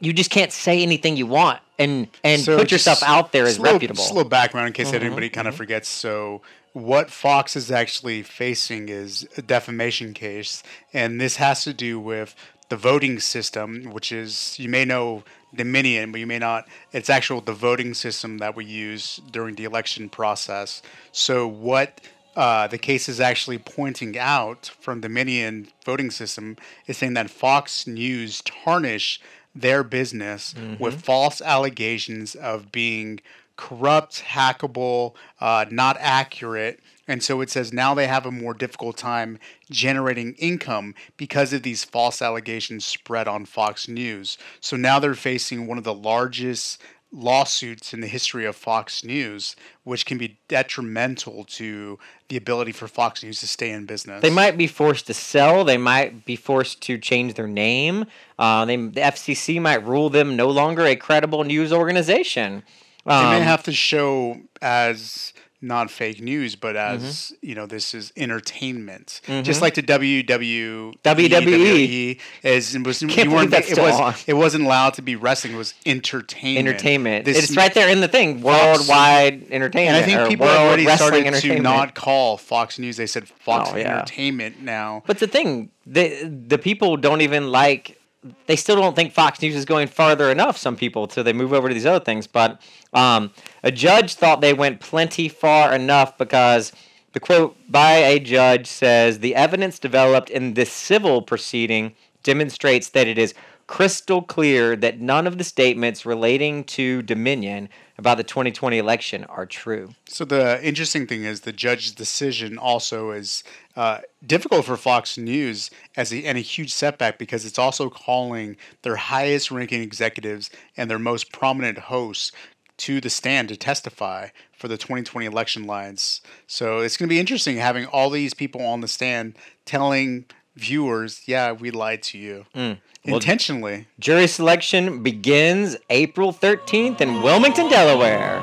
you just can't say anything you want. And and so put yourself just, out there as slow, reputable. Just a little background in case mm-hmm, anybody kind mm-hmm. of forgets. So what Fox is actually facing is a defamation case. And this has to do with the voting system, which is, you may know Dominion, but you may not. It's actual the voting system that we use during the election process. So what uh, the case is actually pointing out from Dominion voting system is saying that Fox News tarnish their business mm-hmm. with false allegations of being corrupt, hackable, uh, not accurate. And so it says now they have a more difficult time generating income because of these false allegations spread on Fox News. So now they're facing one of the largest lawsuits in the history of Fox News, which can be detrimental to the ability for Fox News to stay in business. They might be forced to sell. They might be forced to change their name. Uh, they, the F C C might rule them no longer a credible news organization. Um, they may have to show as not fake news, but as, mm-hmm. you know, this is entertainment. Mm-hmm. Just like the W W E. W W E. Is, it, was, you weren't, it, was, it wasn't allowed to be wrestling. It was entertainment. Entertainment. This, it's right there in the thing. Worldwide entertainment. And I think people already started to not call Fox News. They said Fox oh, yeah. Entertainment now. But the thing, the, the people don't even like... They still don't think Fox News is going farther enough, some people, so they move over to these other things. But um, a judge thought they went plenty far enough because the quote by a judge says, "The evidence developed in this civil proceeding demonstrates that it is crystal clear that none of the statements relating to Dominion about the twenty twenty election are true." So the interesting thing is the judge's decision also is uh, difficult for Fox News as a, and a huge setback because it's also calling their highest-ranking executives and their most prominent hosts to the stand to testify for the twenty twenty election lines. So it's going to be interesting having all these people on the stand telling viewers, yeah, we lied to you. Mm. Well, intentionally. Jury selection begins April thirteenth in Wilmington, Delaware.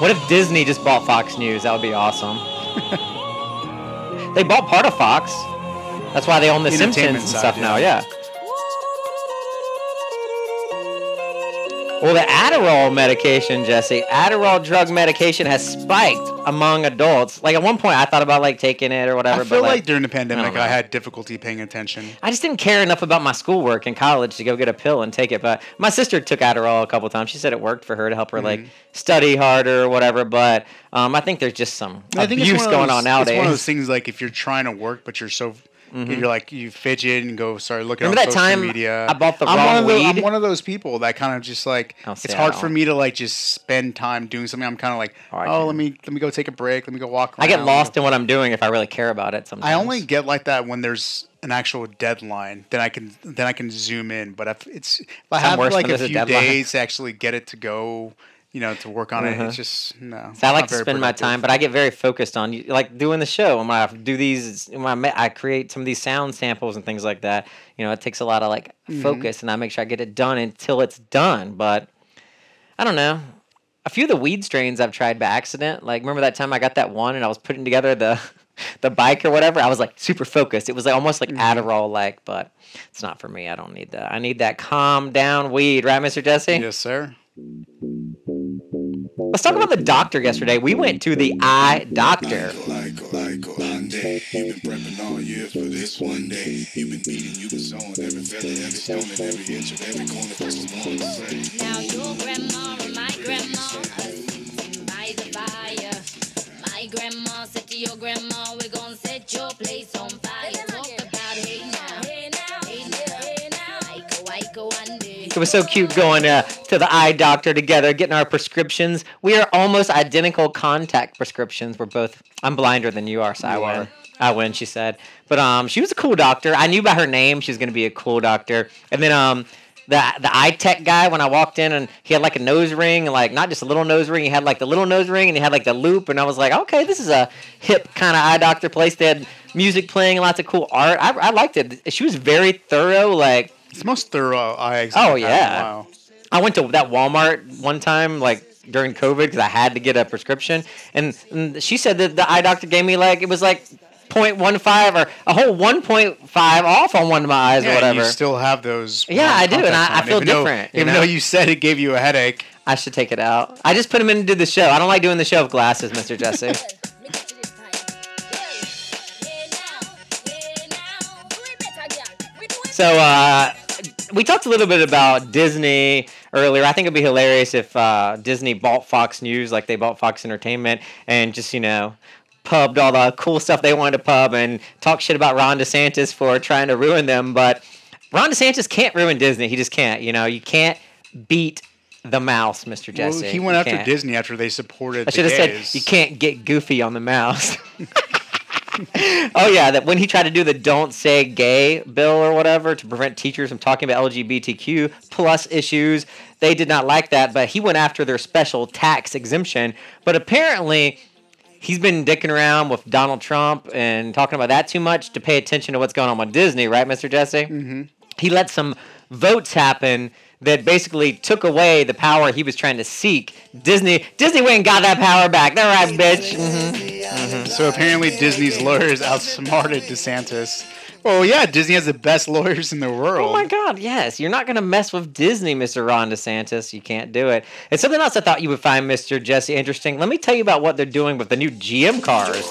What if Disney just bought Fox News? That would be awesome. They bought part of Fox. That's why they own The Simpsons and stuff now, yeah. Well, the Adderall medication, Jesse, Adderall drug medication has spiked among adults. Like, at one point, I thought about, like, taking it or whatever. I feel but, like, like during the pandemic, I, I had difficulty paying attention. I just didn't care enough about my schoolwork in college to go get a pill and take it. But my sister took Adderall a couple times. She said it worked for her to help her, mm-hmm. like, study harder or whatever. But um, I think there's just some I abuse those, going on nowadays. It's one of those things, like, if you're trying to work, but you're so... Mm-hmm. You're like, you fidget and go start looking at social time media. I bought the I'm wrong one weed. Those, I'm one of those people that kind of just like, it's hard for me to like just spend time doing something. I'm kind of like, oh, oh let me let me go take a break. Let me go walk around. I get lost in what I'm doing if I really care about it sometimes. I only get like that when there's an actual deadline. Then I can then I can zoom in. But if, it's, if I have like a few days to actually get it to go... You know, to work on mm-hmm. it, it's just, no. So I like to spend productive. my time, but I get very focused on, like, doing the show. And when I do these, when I, I create some of these sound samples and things like that, you know, it takes a lot of, like, focus, mm-hmm. and I make sure I get it done until it's done. But, I don't know. A few of the weed strains I've tried by accident. Like, remember that time I got that one and I was putting together the... the bike or whatever, I was like super focused. It was like almost like Adderall like, but it's not for me. I don't need that. I need that calm down weed, right, Mister Jesse? Yes, sir. Let's talk about the doctor yesterday. We went to the eye doctor. Like, like, like, Monday. You've been prepping all year for this one day. You've been beating, you've been sewing every feather, every stone, and every inch of every corner. Now your grandma and my grandma. Grandma said to your grandma, we're gonna set your place on fire. Talk about hey now, hey now, hey now, hey now. Iko, Iko, one day. It was so cute going uh, to the eye doctor together, getting our prescriptions. We are almost identical contact prescriptions. We're both. I'm blinder than you are, so you I won. Are. I win, she said. But um, she was a cool doctor. I knew by her name she was gonna be a cool doctor. And then um. The the eye tech guy, when I walked in, and he had like a nose ring, like not just a little nose ring, he had like the little nose ring, and he had like the loop, and I was like, okay, this is a hip kind of eye doctor place. They had music playing, lots of cool art. I, I liked it. She was very thorough. Like it's the most thorough eye exam. Oh yeah. Wow. I went to that Walmart one time, like during COVID, because I had to get a prescription, and, and she said that the eye doctor gave me like it was like. point one five or a whole one point five off on one of my eyes yeah, or whatever. You still have those. Yeah, I do, and I, I feel even different. Though, you even know? Though you said it gave you a headache. I should take it out. I just put them in and did the show. I don't like doing the show with glasses, Mister Jesse. So uh, we talked a little bit about Disney earlier. I think it'd be hilarious if uh, Disney bought Fox News like they bought Fox Entertainment and just, you know, pubbed all the cool stuff they wanted to pub and talk shit about Ron DeSantis for trying to ruin them. But Ron DeSantis can't ruin Disney. He just can't. You know, you can't beat the mouse, Mister Jesse. Well, he went you after can't. Disney after they supported I should the have gays. Said, you can't get goofy on the mouse. Oh, yeah, that when he tried to do the don't say gay bill or whatever to prevent teachers from talking about L G B T Q plus issues, they did not like that. But he went after their special tax exemption. But apparently... he's been dicking around with Donald Trump and talking about that too much to pay attention to what's going on with Disney, right, Mister Jesse? Mm-hmm. He let some votes happen that basically took away the power he was trying to seek. Disney Disney went and got that power back. They're right, bitch. Mm-hmm. Mm-hmm. So apparently Disney's lawyers outsmarted DeSantis. Oh, yeah, Disney has the best lawyers in the world. Oh, my God, yes. You're not going to mess with Disney, Mister Ron DeSantis. You can't do it. And something else I thought you would find, Mister Jesse, interesting. Let me tell you about what they're doing with the new G M cars.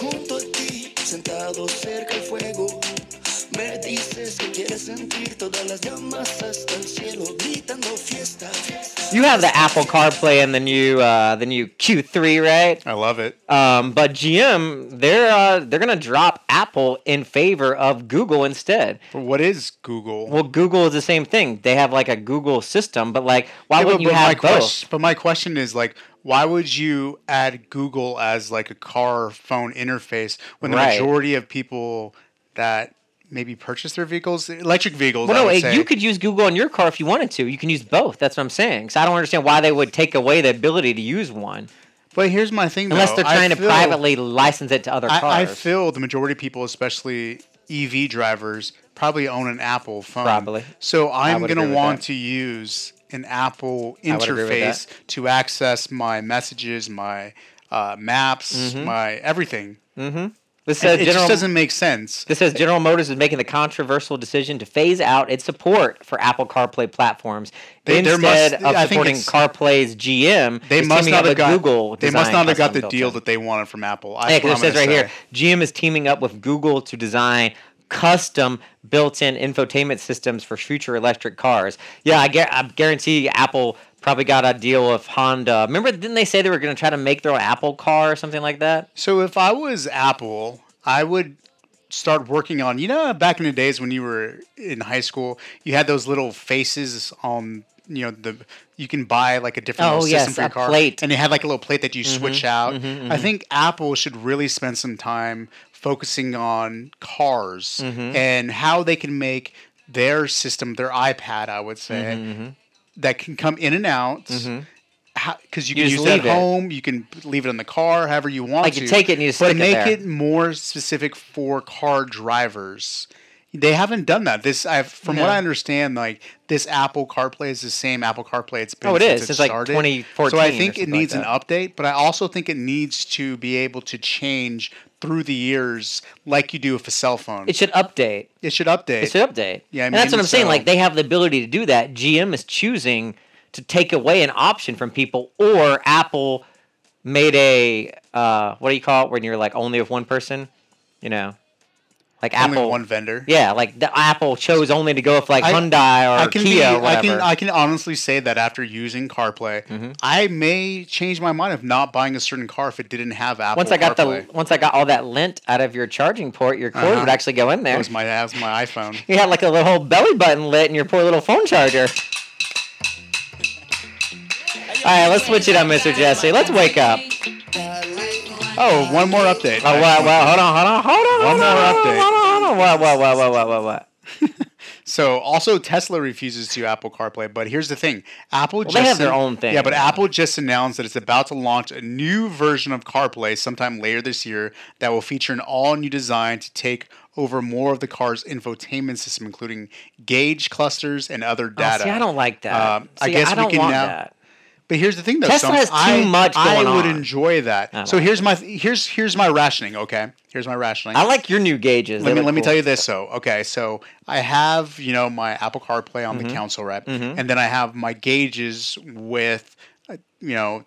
You have the Apple CarPlay and the new uh, the new Q three, right? I love it. Um, but G M, they're uh, they're gonna drop Apple in favor of Google instead. What is Google? Well, Google is the same thing. They have like a Google system, but like why yeah, wouldn't but, you but have both? Question, but my question is like, why would you add Google as like a car phone interface when the right. majority of people that maybe purchase their vehicles, electric vehicles. Well, no, I would say. You could use Google in your car if you wanted to. You can use both. That's what I'm saying. So I don't understand why they would take away the ability to use one. But here's my thing, though. Unless they're trying I to feel, privately license it to other cars. I, I feel the majority of people, especially E V drivers, probably own an Apple phone. Probably. So I'm going to want to use an Apple interface to access my messages, my uh, maps, mm-hmm. my everything. Mm-hmm. This says it General, just doesn't make sense. This says General Motors is making the controversial decision to phase out its support for Apple CarPlay platforms they, instead must, of supporting CarPlay's G M. They must not have got Google. They must not have got the deal that they wanted from Apple. I yeah, it says right here, G M is teaming up with Google to design custom built-in infotainment systems for future electric cars. Yeah, I, gu- I guarantee Apple probably got a deal with Honda. Remember, didn't they say they were going to try to make their own Apple car or something like that? So if I was Apple, I would start working on, you know, back in the days when you were in high school, you had those little faces on, you know, the you can buy like a different oh, system yes, for your car. Plate. And it had like a little plate that you mm-hmm, switch out. Mm-hmm, mm-hmm. I think Apple should really spend some time focusing on cars mm-hmm. and how they can make their system, their iPad, I would say, mm-hmm, mm-hmm. that can come in and out because mm-hmm. you can you use it at home. It. You can leave it in the car, however you want like to. Like you take it and you stick it there. But make it more specific for car drivers. They haven't done that. This, I've, from no. what I understand, like this Apple CarPlay is the same Apple CarPlay it's been oh, it since is. It it's started. Like twenty fourteen. So I think it needs like an update, but I also think it needs to be able to change through the years, like you do with a cell phone. It should update. It should update. It should update. Yeah, I mean, and that's what I'm so. saying. Like they have the ability to do that. G M is choosing to take away an option from people, or Apple made a uh, what do you call it when you're like only with one person, you know. Like Apple, only one vendor. Yeah, like the Apple chose only to go with like I, Hyundai or I can Kia be, or whatever. I can, I can honestly say that after using CarPlay, mm-hmm. I may change my mind of not buying a certain car if it didn't have Apple once I got CarPlay. The, once I got all that lint out of your charging port, your cord uh-huh. would actually go in there. That was my, that was my iPhone. You had like a little belly button lit in your poor little phone charger. All right, let's switch it up, Mister Jesse. Let's wake up. Oh, one more update. Oh, wow, wow. Hold on, hold on, hold on. One more update. Hold on, hold on. Wow, wow, wow, wow, wow, wow, wow. So, also, Tesla refuses to Apple CarPlay, but here's the thing. Apple well, just... They have their own thing. Yeah, but yeah. Apple just announced that it's about to launch a new version of CarPlay sometime later this year that will feature an all-new design to take over more of the car's infotainment system, including gauge clusters and other data. Oh, see, I don't like that. Uh, see, I guess I don't we can want now... that. But here's the thing, though. Tesla has too I, much going on. I would on. enjoy that. So here's my here's here's my rationing. Okay, here's my rationing. I like your new gauges. Let they me let cool. me tell you this. So okay, so I have you know my Apple CarPlay on mm-hmm. the console, right? Mm-hmm. And then I have my gauges with uh, you know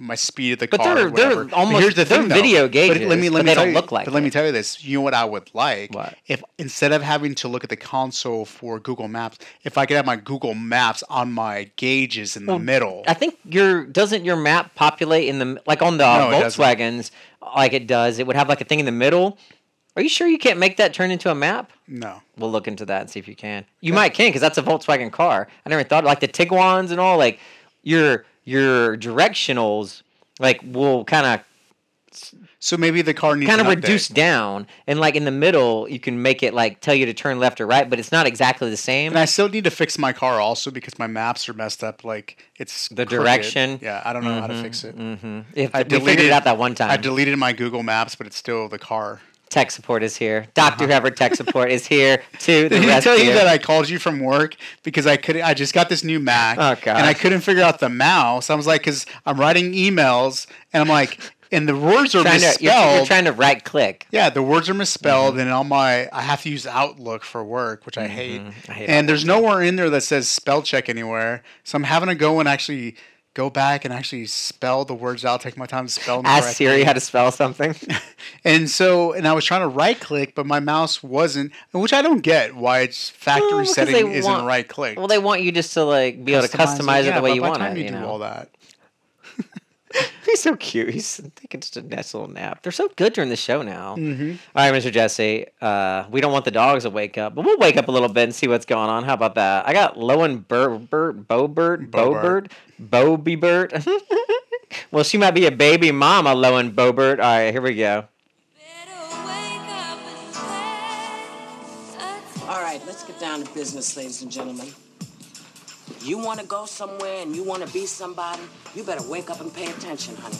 my speed of the but car. They're, or whatever. They're almost, but here's the they're thing, though. video gauges. But let me let but me they tell don't you, look like. But it. let me tell you this. You know what I would like? What? If instead of having to look at the console for Google Maps, if I could have my Google Maps on my gauges in well, the middle. I think your doesn't your map populate in the like on the no, Volkswagens it like it does. It would have like a thing in the middle. Are you sure you can't make that turn into a map? No. We'll look into that and see if you can. You yeah. might can because that's a Volkswagen car. I never thought like the Tiguan's and all like your. Your directionals, like, will kind of... So maybe the car needs kind of reduce down. And, like, in the middle, you can make it, like, tell you to turn left or right, but it's not exactly the same. And I still need to fix my car also because my maps are messed up. Like, it's... The crooked. direction. Yeah, I don't know mm-hmm, how to fix it. Mm-hmm. If, I deleted, we figured it out that one time. I deleted my Google Maps, but it's still the car. Tech support is here. Doctor Whoever Tech support is here to the rescue. Did he tell you that I called you from work because I could I just got this new Mac oh, and I couldn't figure out the mouse. I was like, because I'm writing emails and I'm like, and the words are trying misspelled. To, you're, you're trying to right click. Yeah, the words are misspelled, mm-hmm. and on my I have to use Outlook for work, which I hate. Mm-hmm. I hate and Outlook. There's nowhere in there that says spell check anywhere, so I'm having to go and actually. Go back and actually spell the words out. Take my time to spell them correctly. Ask Siri how to spell something. and so, and I was trying to right click, but my mouse wasn't, which I don't get why it's factory well, setting isn't want, right click. Well, they want you just to like be customize able to customize it, yeah, it the way you want time it. You, you know? do all that. He's so cute. He's taking just a nice little nap. They're so good during the show now. Mm-hmm. All right, Mister Jesse. Uh, we don't want the dogs to wake up, but we'll wake up a little bit and see what's going on. How about that? I got Lauren Boebert, Boebert, Boebert, Boebert. Well, she might be a baby mama, Lauren Boebert. All right, here we go. All right, let's get down to business, ladies and gentlemen. You want to go somewhere and you want to be somebody, you better wake up and pay attention, honey.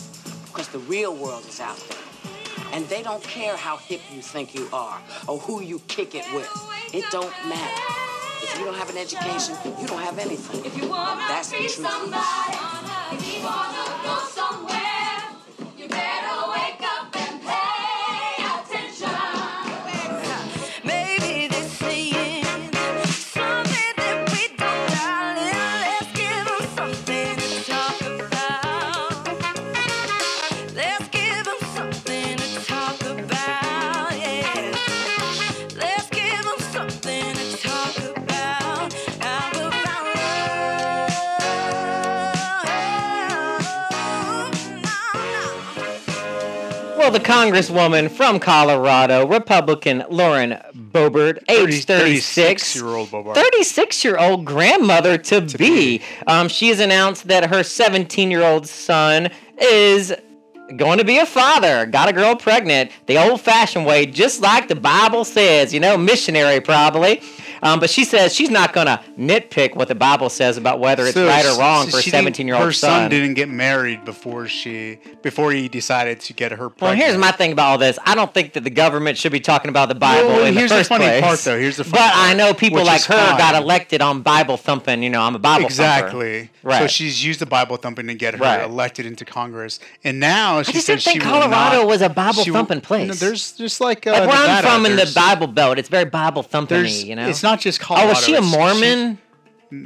because the real world is out there. And they don't care how hip you think you are or who you kick it with. It don't matter. If you don't have an education, you don't have anything. If you wanna That's be the truth. Somebody, if you wanna go somewhere, you better wake up and pay attention. Maybe they're saying something that we don't, darling. Let's give them something to talk about. Let's give them something to talk about, yeah. Let's give them something to talk about. The Congresswoman from Colorado, Republican Lauren Boebert, age thirty-six, thirty-six-year-old Boebert, thirty-six-year-old grandmother to, to be. be. Um, she has announced that her seventeen-year-old son is going to be a father. Got a girl pregnant the old-fashioned way, just like the Bible says. You know, missionary probably. Um, but she says she's not going to nitpick what the Bible says about whether it's so right or wrong she, for a seventeen-year-old son. Her son didn't get married before she before he decided to get her pregnant. Well, here's my thing about all this. I don't think that the government should be talking about the Bible well, in the first place. Here's the funny place. part, though. Here's the funny but part. But I know people like her fine. got elected on Bible thumping. You know, I'm a Bible exactly. thumper. Exactly. Right. So she's used the Bible thumping to get her right. elected into Congress. And now she says she I just didn't think Colorado not, was a Bible thumping place. You know, there's just like, uh, like where Nevada, I'm from in the Bible Belt, it's very Bible thumping-y, you know? It's not Not just Colorado. Oh, was she a Mormon? She,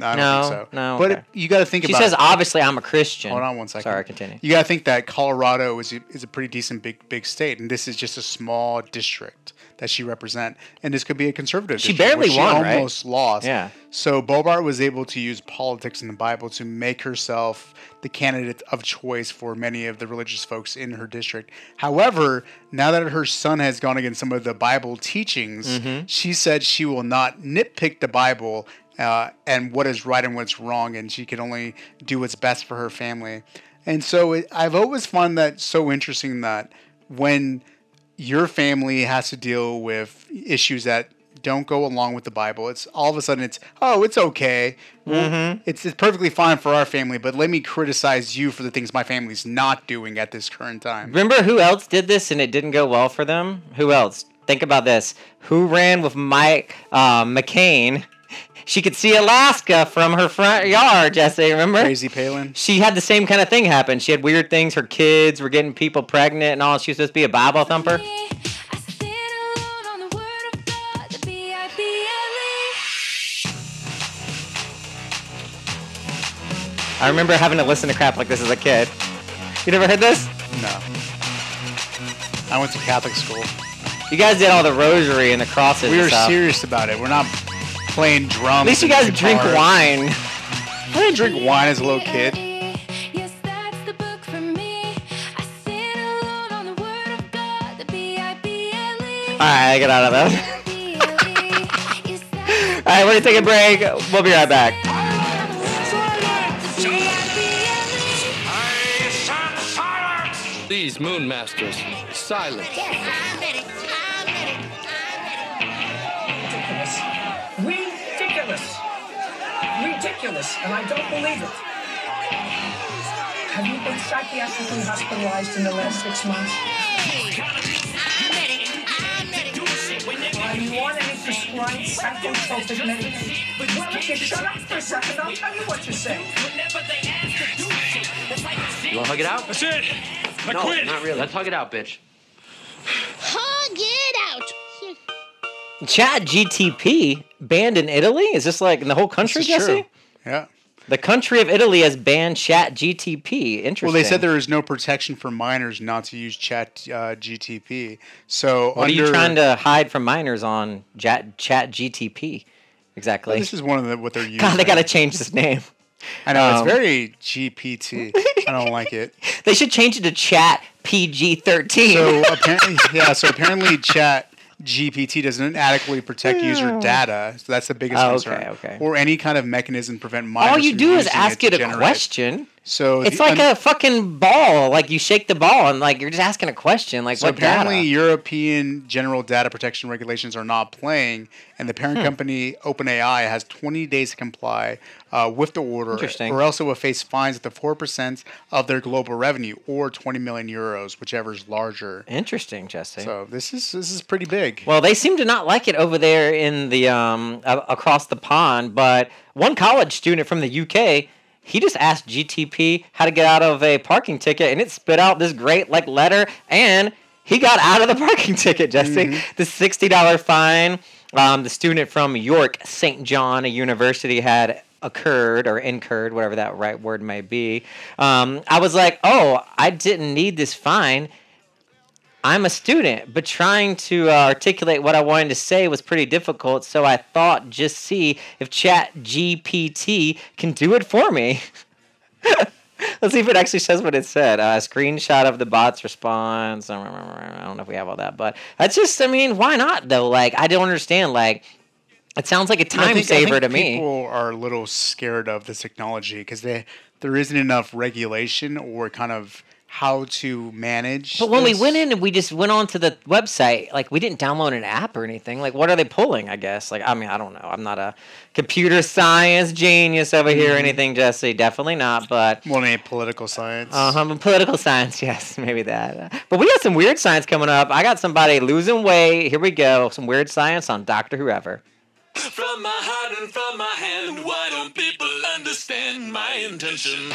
I don't no, think so. No, but okay. you got to think she about. She says, it. "Obviously, I'm a Christian." Hold on one second. Sorry, continue. You got to think that Colorado is a, is a pretty decent big big state, and this is just a small district that she represents, and this could be a conservative. She district, barely which won, she right? almost lost. Yeah. So Boebert was able to use politics and the Bible to make herself the candidate of choice for many of the religious folks in her district. However, now that her son has gone against some of the Bible teachings, mm-hmm. she said she will not nitpick the Bible uh, and what is right and what's wrong, and she can only do what's best for her family. And so it, I've always found that so interesting that when your family has to deal with issues that don't go along with the Bible, it's all of a sudden it's, oh, it's okay. Mm-hmm. It's, it's perfectly fine for our family, but let me criticize you for the things my family's not doing at this current time. Remember who else did this and it didn't go well for them? Who else? Think about this. Who ran with Mike uh, McCain? She could see Alaska from her front yard, Jesse, remember? Crazy Palin. She had the same kind of thing happen. She had weird things. Her kids were getting people pregnant and all. She was supposed to be a Bible thumper. I remember having to listen to crap like this as a kid. You never heard this? No. I went to Catholic school. You guys did all the rosary and the crosses. We were and stuff. serious about it. We're not playing drums. At least you guys drink guitars. wine. I didn't drink wine as a little kid. Yes, that's the book for me. I sit alone on the word of God, the B I B L E. All right, get out of that. All right, we're gonna take a break. We'll be right back. These moon masters, silent. Ridiculous. Ridiculous. Ridiculous, and I don't believe it. Have you been psychiatrically hospitalized in the last six months? Are you on any prescribed psychotropic medication? Well, if you shut up for a second, I'll tell you what you're saying. You want to hug it out? That's it. I no, quit. Not really. Let's hug it out, bitch. Hug it out. Chat G T P banned in Italy? Is this like in the whole country, this is Jesse? True. Yeah. The country of Italy has banned Chat G T P. Interesting. Well, they said there is no protection for minors not to use Chat uh, G T P. So what under... are you trying to hide from minors on Chat, Chat G T P? Exactly. Well, this is one of the, what they're using. God, they got to change this name. I know, um, it's very G P T. I don't like it. They should change it to Chat P G thirteen. So apparently, yeah, so apparently Chat G P T doesn't adequately protect yeah. user data. So that's the biggest oh, concern. Okay, okay. Or any kind of mechanism to prevent minors. All you do is ask it, it a generate. question. So it's the, like um, a fucking ball. Like you shake the ball and like you're just asking a question. Like so what apparently data? European general data protection regulations are not playing, and the parent hmm. company OpenAI has twenty days to comply uh, with the order, or else it will face fines at the four percent of their global revenue, or twenty million euros, whichever is larger. Interesting, Jesse. So this is this is pretty big. Well, they seem to not like it over there in the um across the pond, but one college student from the U K. He just asked G T P how to get out of a parking ticket, and it spit out this great like letter, and he got out of the parking ticket, Jesse. Mm-hmm. The sixty dollar fine, um, the student from York, Saint John, a university had occurred or incurred, whatever that right word may be. Um, I was like, oh, I didn't need this fine. I'm a student, but trying to uh, articulate what I wanted to say was pretty difficult, so I thought just see if Chat G P T can do it for me. Let's see if it actually says what it said. Uh, a screenshot of the bot's response. I don't know if we have all that, but that's just, I mean, why not, though? Like, I don't understand, like... It sounds like a time you know, I think, saver I think to me. People are a little scared of this technology because there isn't enough regulation or kind of... how to manage. But when this. we went in and we just went on to the website, like we didn't download an app or anything. Like what are they pulling, I guess? Like, I mean, I don't know. I'm not a computer science genius over mm-hmm. here or anything, Jesse. Definitely not, but... Well, maybe political science. Uh-huh, political science, yes, maybe that. But we got some weird science coming up. I got somebody losing weight. Here we go. Some weird science on Doctor Whoever. From my heart and from my hand, why don't people understand my intention?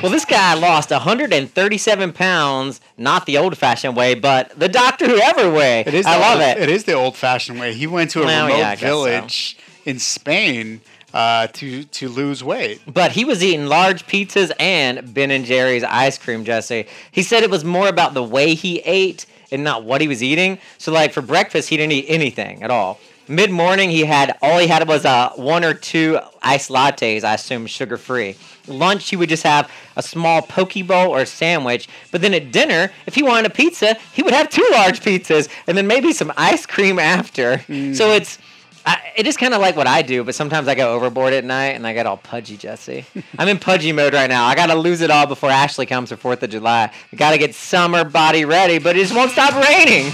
Well, this guy lost one hundred thirty-seven pounds, not the old-fashioned way, but the Doctor Whoever way. It is I love old, it. It is the old-fashioned way. He went to a well, remote yeah, village so. in Spain uh, to, to lose weight. But he was eating large pizzas and Ben and Jerry's ice cream, Jesse. He said it was more about the way he ate and not what he was eating. So, like, for breakfast, he didn't eat anything at all. Mid-morning, he had all he had was uh, one or two iced lattes, I assume, sugar-free. Lunch, he would just have a small poke bowl or sandwich. But then at dinner, if he wanted a pizza, he would have two large pizzas and then maybe some ice cream after. Mm. So it's I, it is kind of like what I do, but sometimes I go overboard at night and I get all pudgy, Jesse. I'm in pudgy mode right now. I got to lose it all before Ashley comes for fourth of July. I got to get summer body ready, but it just won't stop raining.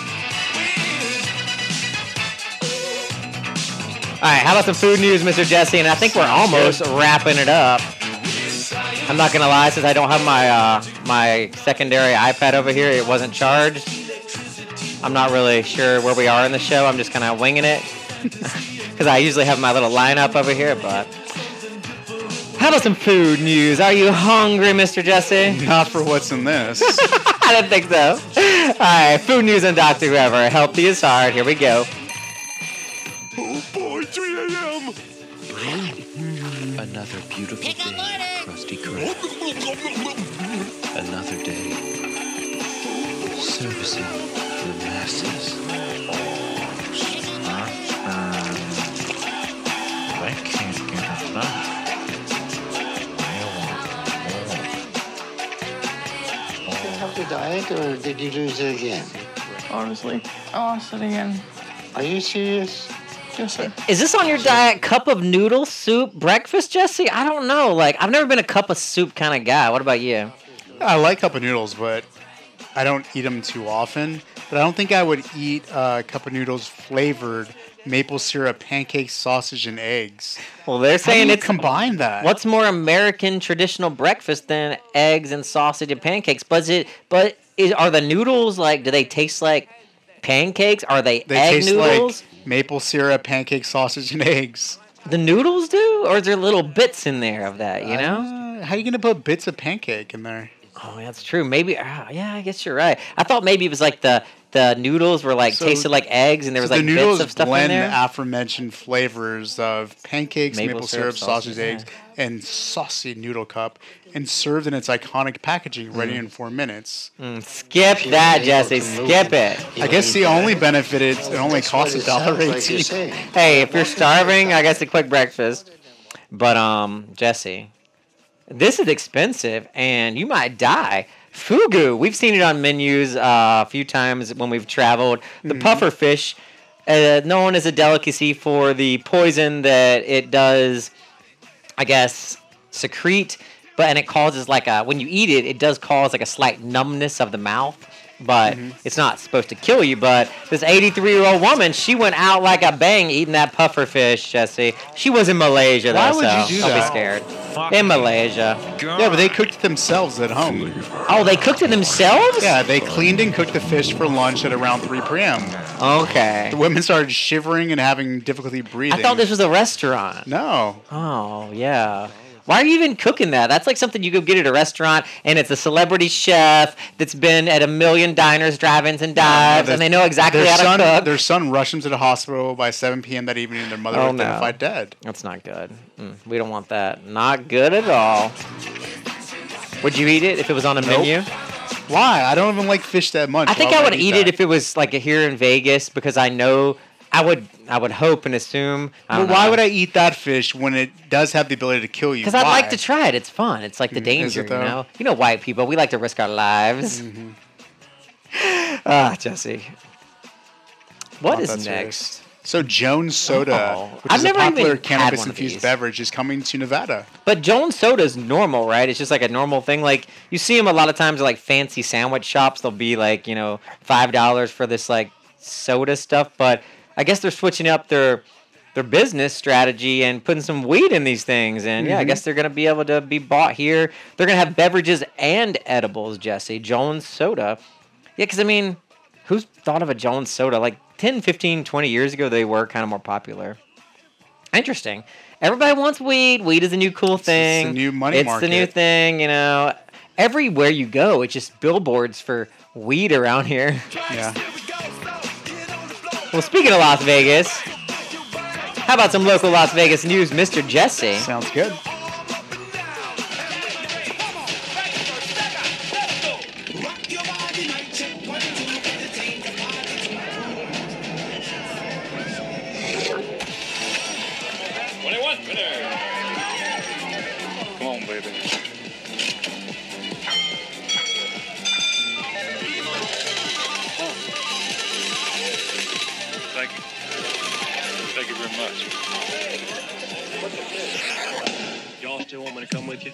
All right, how about some food news, Mister Jesse? And I think we're almost wrapping it up. I'm not gonna lie, since I don't have my uh, my secondary iPad over here, it wasn't charged. I'm not really sure where we are in the show. I'm just kind of winging it because I usually have my little lineup over here. But how about some food news? Are you hungry, Mister Jesse? Not for what's in this. I don't think so. All right, food news and Doctor Whoever. Healthy is hard. Here we go. Oh boy, three a m Another beautiful day. Another day, servicing the masses. I can't get enough. Did you have the diet or did you lose it again? Honestly, I lost it again. Are you serious? Yes, sir. Is this on your diet, cup of noodle soup breakfast, Jesse? I don't know. Like, I've never been a cup of soup kind of guy. What about you? I like cup of noodles, but I don't eat them too often. But I don't think I would eat a uh, cup of noodles flavored maple syrup, pancakes, sausage, and eggs. Well, they're saying it's combine that. What's more American traditional breakfast than eggs and sausage and pancakes? But it, but is, are the noodles like? Do they taste like pancakes? Are they, they egg taste noodles? Like maple syrup, pancake, sausage, and eggs. The noodles do? Or is there little bits in there of that, you know? Uh, how are you going to put bits of pancake in there? Oh, that's true. Maybe, uh, yeah, I guess you're right. I thought maybe it was like the, the noodles were like, so, tasted like eggs, and there so was like the bits of stuff in there. The noodles blend the aforementioned flavors of pancakes, maple, maple syrup, syrup, sausage, yeah. eggs, and saucy noodle cup, and served in its iconic packaging, mm. ready in four minutes. Mm. Skip that, Jesse. Skip it. I guess the only benefit is it only costs a dollar eighteen. Hey, if you're starving, I guess a quick breakfast. But um, Jesse, this is expensive, and you might die. Fugu. We've seen it on menus uh, a few times when we've traveled. The mm-hmm. puffer fish, uh, known as a delicacy for the poison that it does, I guess, secrete. But and it causes like a, when you eat it, it does cause like a slight numbness of the mouth. But mm-hmm. it's not supposed to kill you. But this eighty-three-year-old woman, she went out like a bang eating that puffer fish, Jesse. She was in Malaysia, though, Why would so you do I'll that? Be scared. Fuck in Malaysia. God. Yeah, but they cooked it themselves at home. Oh, they cooked it themselves? Yeah, they cleaned and cooked the fish for lunch at around three p.m. Okay. The women started shivering and having difficulty breathing. I thought this was a restaurant. No. Oh, yeah. Why are you even cooking that? That's like something you go get at a restaurant, and it's a celebrity chef that's been at a million diners, drive-ins, and dives, yeah, and they know exactly how son, to cook. Their son rushed him to the hospital by seven p.m. that evening, and their mother oh, was no. identified dead. That's not good. Mm, we don't want that. Not good at all. Would you eat it if it was on a nope. menu? Why? I don't even like fish that much. I think Why I would I eat, eat it if it was like here in Vegas, because I know... I would, I would hope and assume. But why know. would I eat that fish when it does have the ability to kill you? Because I'd like to try it. It's fun. It's like the danger, you know. You know, white people, we like to risk our lives. Mm-hmm. Ah, Jesse. What is next? Serious. So Jones Soda, oh, which I've is never a popular cannabis-infused beverage, is coming to Nevada. But Jones Soda is normal, right? It's just like a normal thing. Like you see them a lot of times at like fancy sandwich shops. They'll be like, you know, five dollars for this like soda stuff, but I guess they're switching up their their business strategy and putting some weed in these things. And, yeah, mm-hmm. I guess they're going to be able to be bought here. They're going to have beverages and edibles, Jesse. Jones Soda. Yeah, because, I mean, who's thought of a Jones Soda? Like ten, fifteen, twenty years ago, they were kind of more popular. Interesting. Everybody wants weed. Weed is a new cool thing. It's the new money it's market. It's the new thing, you know. Everywhere you go, it's just billboards for weed around here. Yeah. Well, speaking of Las Vegas, how about some local Las Vegas news, Mister Jesse? Sounds good. Come on, baby. Much. Y'all still want me to come with you?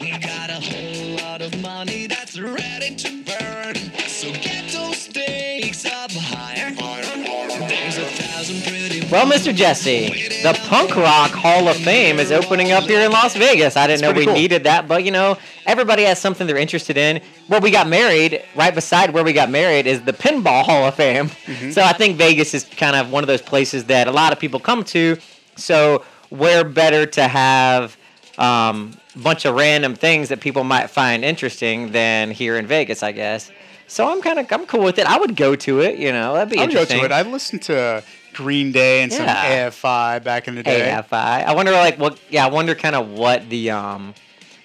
We got a whole lot of money that's ready to burn. So get those stakes up higher. There's a thousand pretty. Well, Mister Jesse, the Punk Rock Hall of Fame is opening up here in Las Vegas. I didn't it's know we cool. needed that, but you know, everybody has something they're interested in. Where we got married, right beside where we got married, is the Pinball Hall of Fame. Mm-hmm. So I think Vegas is kind of one of those places that a lot of people come to. So where better to have um, a bunch of random things that people might find interesting than here in Vegas, I guess. So I'm kind of I'm cool with it. I would go to it, you know. That'd be I'll interesting. I'd go to it. I'd listen to Green Day and yeah. some A F I back in the day. A F I. I wonder, like, what? Yeah, I wonder kind of what the um.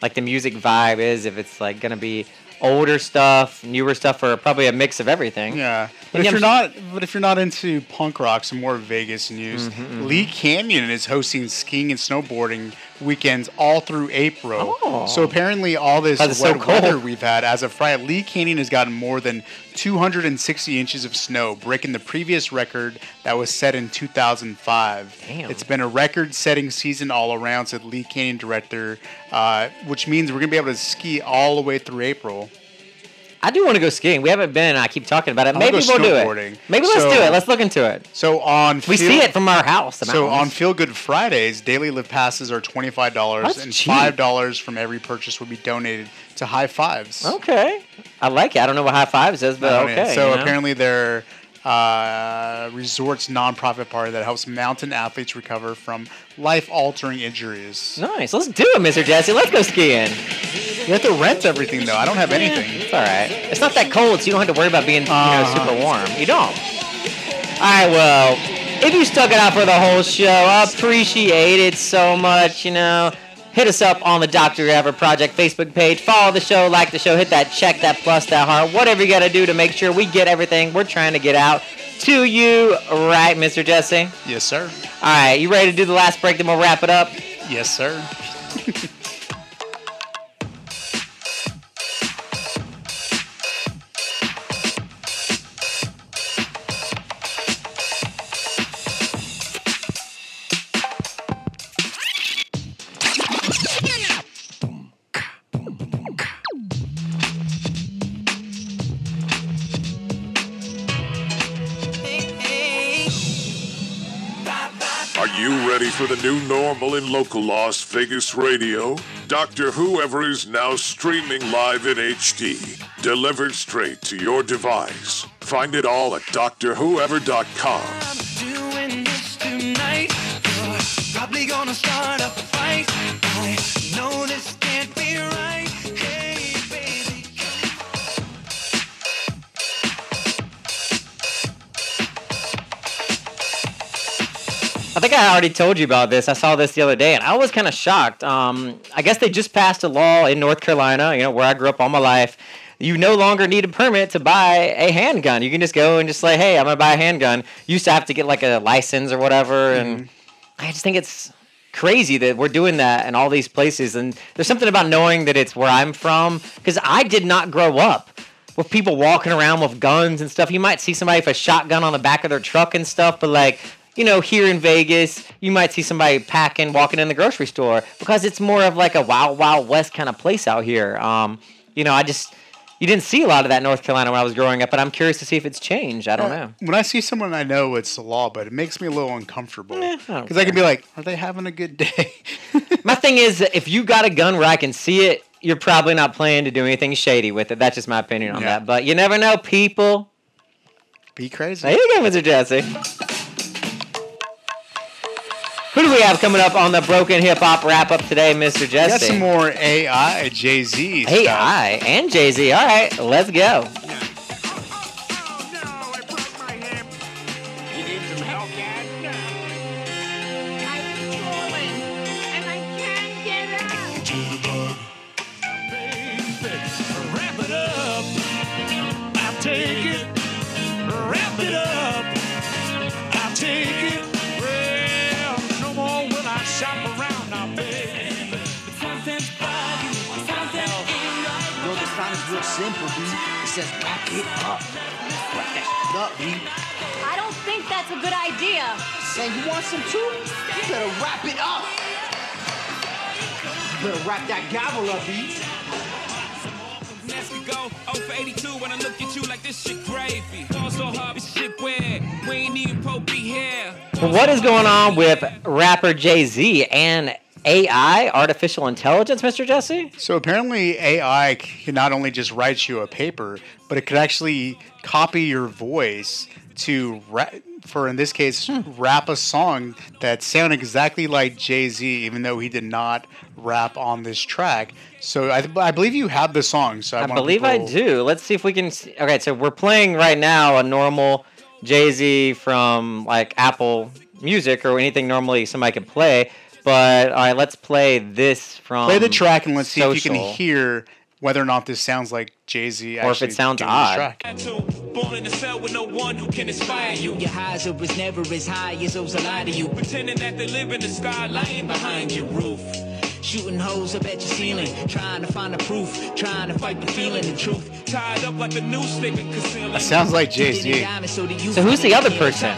like the music vibe is, if it's like gonna be older stuff, newer stuff, or probably a mix of everything. Yeah, but and if yeah, you're not, but if you're not into punk rock, some more Vegas news. Mm-hmm, mm-hmm. Lee Canyon is hosting skiing and snowboarding weekends all through April. Oh. So apparently, all this wet so weather we've had as of Friday, Lee Canyon has gotten more than two hundred sixty inches of snow, breaking the previous record that was set in two thousand five. Damn. It's been a record-setting season all around, said Lee Canyon director, uh, which means we're going to be able to ski all the way through April. I do want to go skiing. We haven't been. I keep talking about it. Maybe we'll do it. Maybe let's so, do it. Let's look into it. So on feel, we see it from our house. The so on Feel Good Fridays, daily lift passes are twenty-five dollars, That's and cheap. five dollars from every purchase will be donated to High Fives. Okay. I like it. I don't know what High Fives is, but okay. Know. So you know? apparently they're uh, resort's nonprofit party that helps mountain athletes recover from life-altering injuries. Nice. Let's do it, Mister Jesse. Let's go skiing. You have to rent everything, though. I don't have anything. It's all right. It's not that cold, so you don't have to worry about being you know, super warm. You don't. All right, well, if you stuck it out for the whole show, I appreciate it so much, you know. Hit us up on the Doctor Whoever Project Facebook page. Follow the show, like the show, hit that check, that plus, that heart, whatever you got to do to make sure we get everything we're trying to get out to you. Right, Mister Jesse? Yes, sir. All right, you ready to do the last break, then we'll wrap it up? Yes, sir. You ready for the new normal in local Las Vegas radio? Doctor Whoever is now streaming live in H D, delivered straight to your device. Find it all at Doctor Whoever dot com. I think I already told you about this. I saw this the other day, and I was kind of shocked. Um, I guess they just passed a law in North Carolina, you know, where I grew up all my life. You no longer need a permit to buy a handgun. You can just go and just say, hey, I'm going to buy a handgun. You used to have to get, like, a license or whatever, and mm. I just think it's crazy that we're doing that in all these places. And there's something about knowing that it's where I'm from, because I did not grow up with people walking around with guns and stuff. You might see somebody with a shotgun on the back of their truck and stuff, but, like, you know, here in Vegas, you might see somebody packing, walking in the grocery store, because it's more of like a wild, wild west kind of place out here. Um, you know, I just, you didn't see a lot of that in North Carolina when I was growing up, but I'm curious to see if it's changed. I don't uh, know. When I see someone I know, it's the law, but it makes me a little uncomfortable, because eh, I, I can be like, are they having a good day? My thing is, if you got a gun where I can see it, you're probably not planning to do anything shady with it. That's just my opinion on yeah. that. But you never know, people. Be crazy. There you go, Mister Jesse. Who do we have coming up on the Broken Hip Hop wrap-up today, Mister Jesse? Got some more A I, Jay-Z stuff. A I and Jay-Z. All right, let's go. Simple, dude. It says wrap it up. Wrap that shit up, dude. I don't think that's a good idea. Say, you want some too? You better wrap it up. You better wrap that gavel up, dude. Let's go oh for eighty-two when I look at you like this shit gravy. Also hard as shit weird. We ain't even pope here. What is going on with rapper Jay-Z and A I, artificial intelligence, Mister Jesse? So apparently A I can not only just write you a paper, but it could actually copy your voice to, ra- for in this case, hmm. rap a song that sounded exactly like Jay-Z, even though he did not rap on this track. So I, th- I believe you have the song. So I, I believe I do. Let's see if we can... See. Okay, so we're playing right now a normal Jay-Z from like Apple Music or anything normally somebody could play. But, all right, let's play this from Play the track and let's see social. If you can hear whether or not this sounds like Jay-Z actually. Or if it sounds odd. Born in a cell with no one who can inspire you. Your highs was never as high as those a lot of you. Pretending that they live in the sky, lying behind your roof. Shooting holes up at your ceiling, trying to find the proof, trying to fight the feeling, the truth. Tied up like a noose they been concealing. That sounds like Jay-Z. So who's the other person?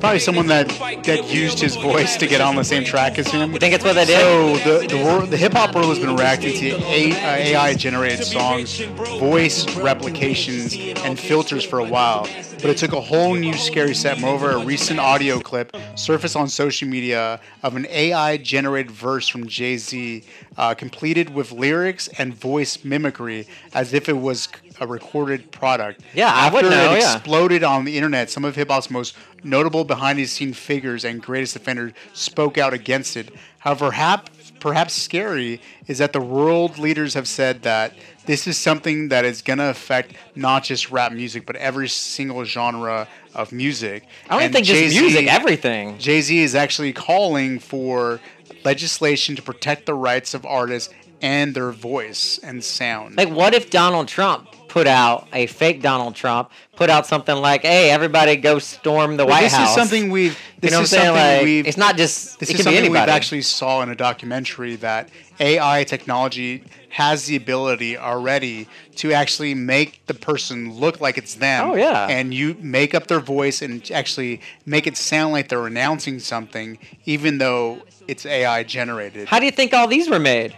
Probably someone that, that used his voice to get on the same track as him. You think it's what they did? So the, the, world, the hip-hop world has been reacting to A I-generated songs, voice replications, and filters for a while. But it took a whole new scary step over a recent audio clip surfaced on social media of an A I-generated verse from Jay-Z, uh, completed with lyrics and voice mimicry as if it was a recorded product. Yeah, After I would know, it exploded yeah. on the internet, some of hip-hop's most notable behind-the-scenes figures and greatest offenders spoke out against it. However, hap- perhaps scary is that the world leaders have said that this is something that is going to affect not just rap music, but every single genre of music. I don't and think Jay-Z, just music, everything. Jay-Z is actually calling for legislation to protect the rights of artists and their voice and sound. Like, what if Donald Trump put out, a fake Donald Trump, put out something like, hey, everybody go storm the well, White this House. This is something we've... This you know is what I'm something like, we've... It's not just... This it is something we've actually saw in a documentary that A I technology has the ability already to actually make the person look like it's them. Oh, yeah. And you make up their voice and actually make it sound like they're announcing something, even though it's A I generated. How do you think all these were made?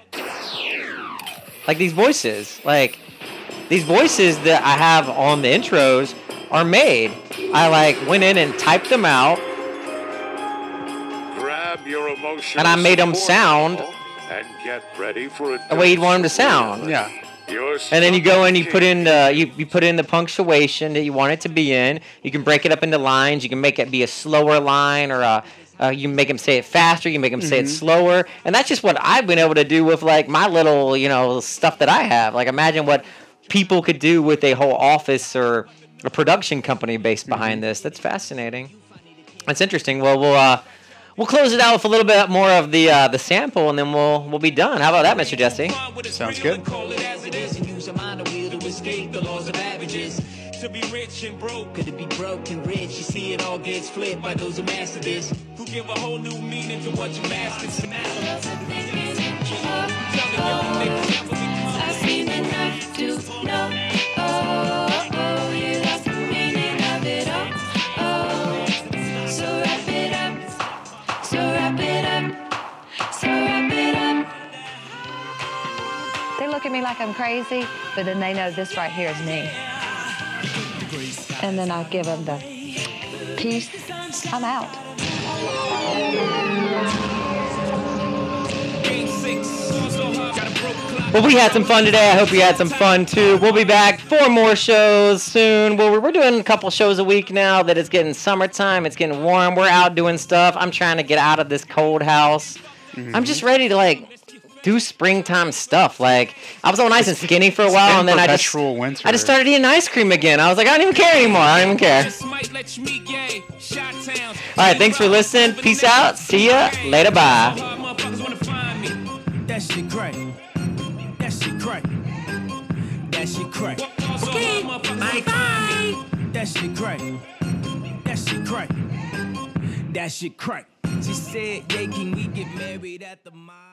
Like these voices. Like... These voices that I have on the intros are made. I like went in and typed them out, and I made him sound and get ready for a the way you'd want him to sound. Yeah. And then you go and you put in the you, you put in the punctuation that you want it to be in. You can break it up into lines. You can make it be a slower line, or a, uh, you can make them say it faster. You can make them mm-hmm. say it slower. And that's just what I've been able to do with like my little you know stuff that I have. Like imagine what people could do with a whole office or a production company based behind mm-hmm. this. That's fascinating. That's interesting. Well, we'll uh, we'll close it out with a little bit more of the uh, the sample, and then we'll we'll be done. How about that, Mister Jesse? Sounds good. To be rich and broke, or to be broke and rich, you see it all gets flipped by those who master this, who give a whole new meaning to what you mastered. I've seen enough to know. Oh, oh, yeah, that's the meaning of it all. Oh, so wrap it up, so wrap it up, so wrap it up. They look at me like I'm crazy, but then they know this right here is me. And then I'll give them the peace. I'm out. Well, we had some fun today. I hope you had some fun, too. We'll be back for more shows soon. We're, we're doing a couple shows a week now that it's getting summertime. It's getting warm. We're out doing stuff. I'm trying to get out of this cold house. Mm-hmm. I'm just ready to, like... do springtime stuff. Like I was all nice and skinny for a while, and then I just winter. I just started eating ice cream again. I was like, I don't even care anymore. I don't even care. All right, thanks for listening. Peace out. See ya later. Bye. That shit crack. That shit crack. That shit crack. Bye bye. That shit crack. That shit crack. That shit crack. She said, yeah, can we get married at the mall?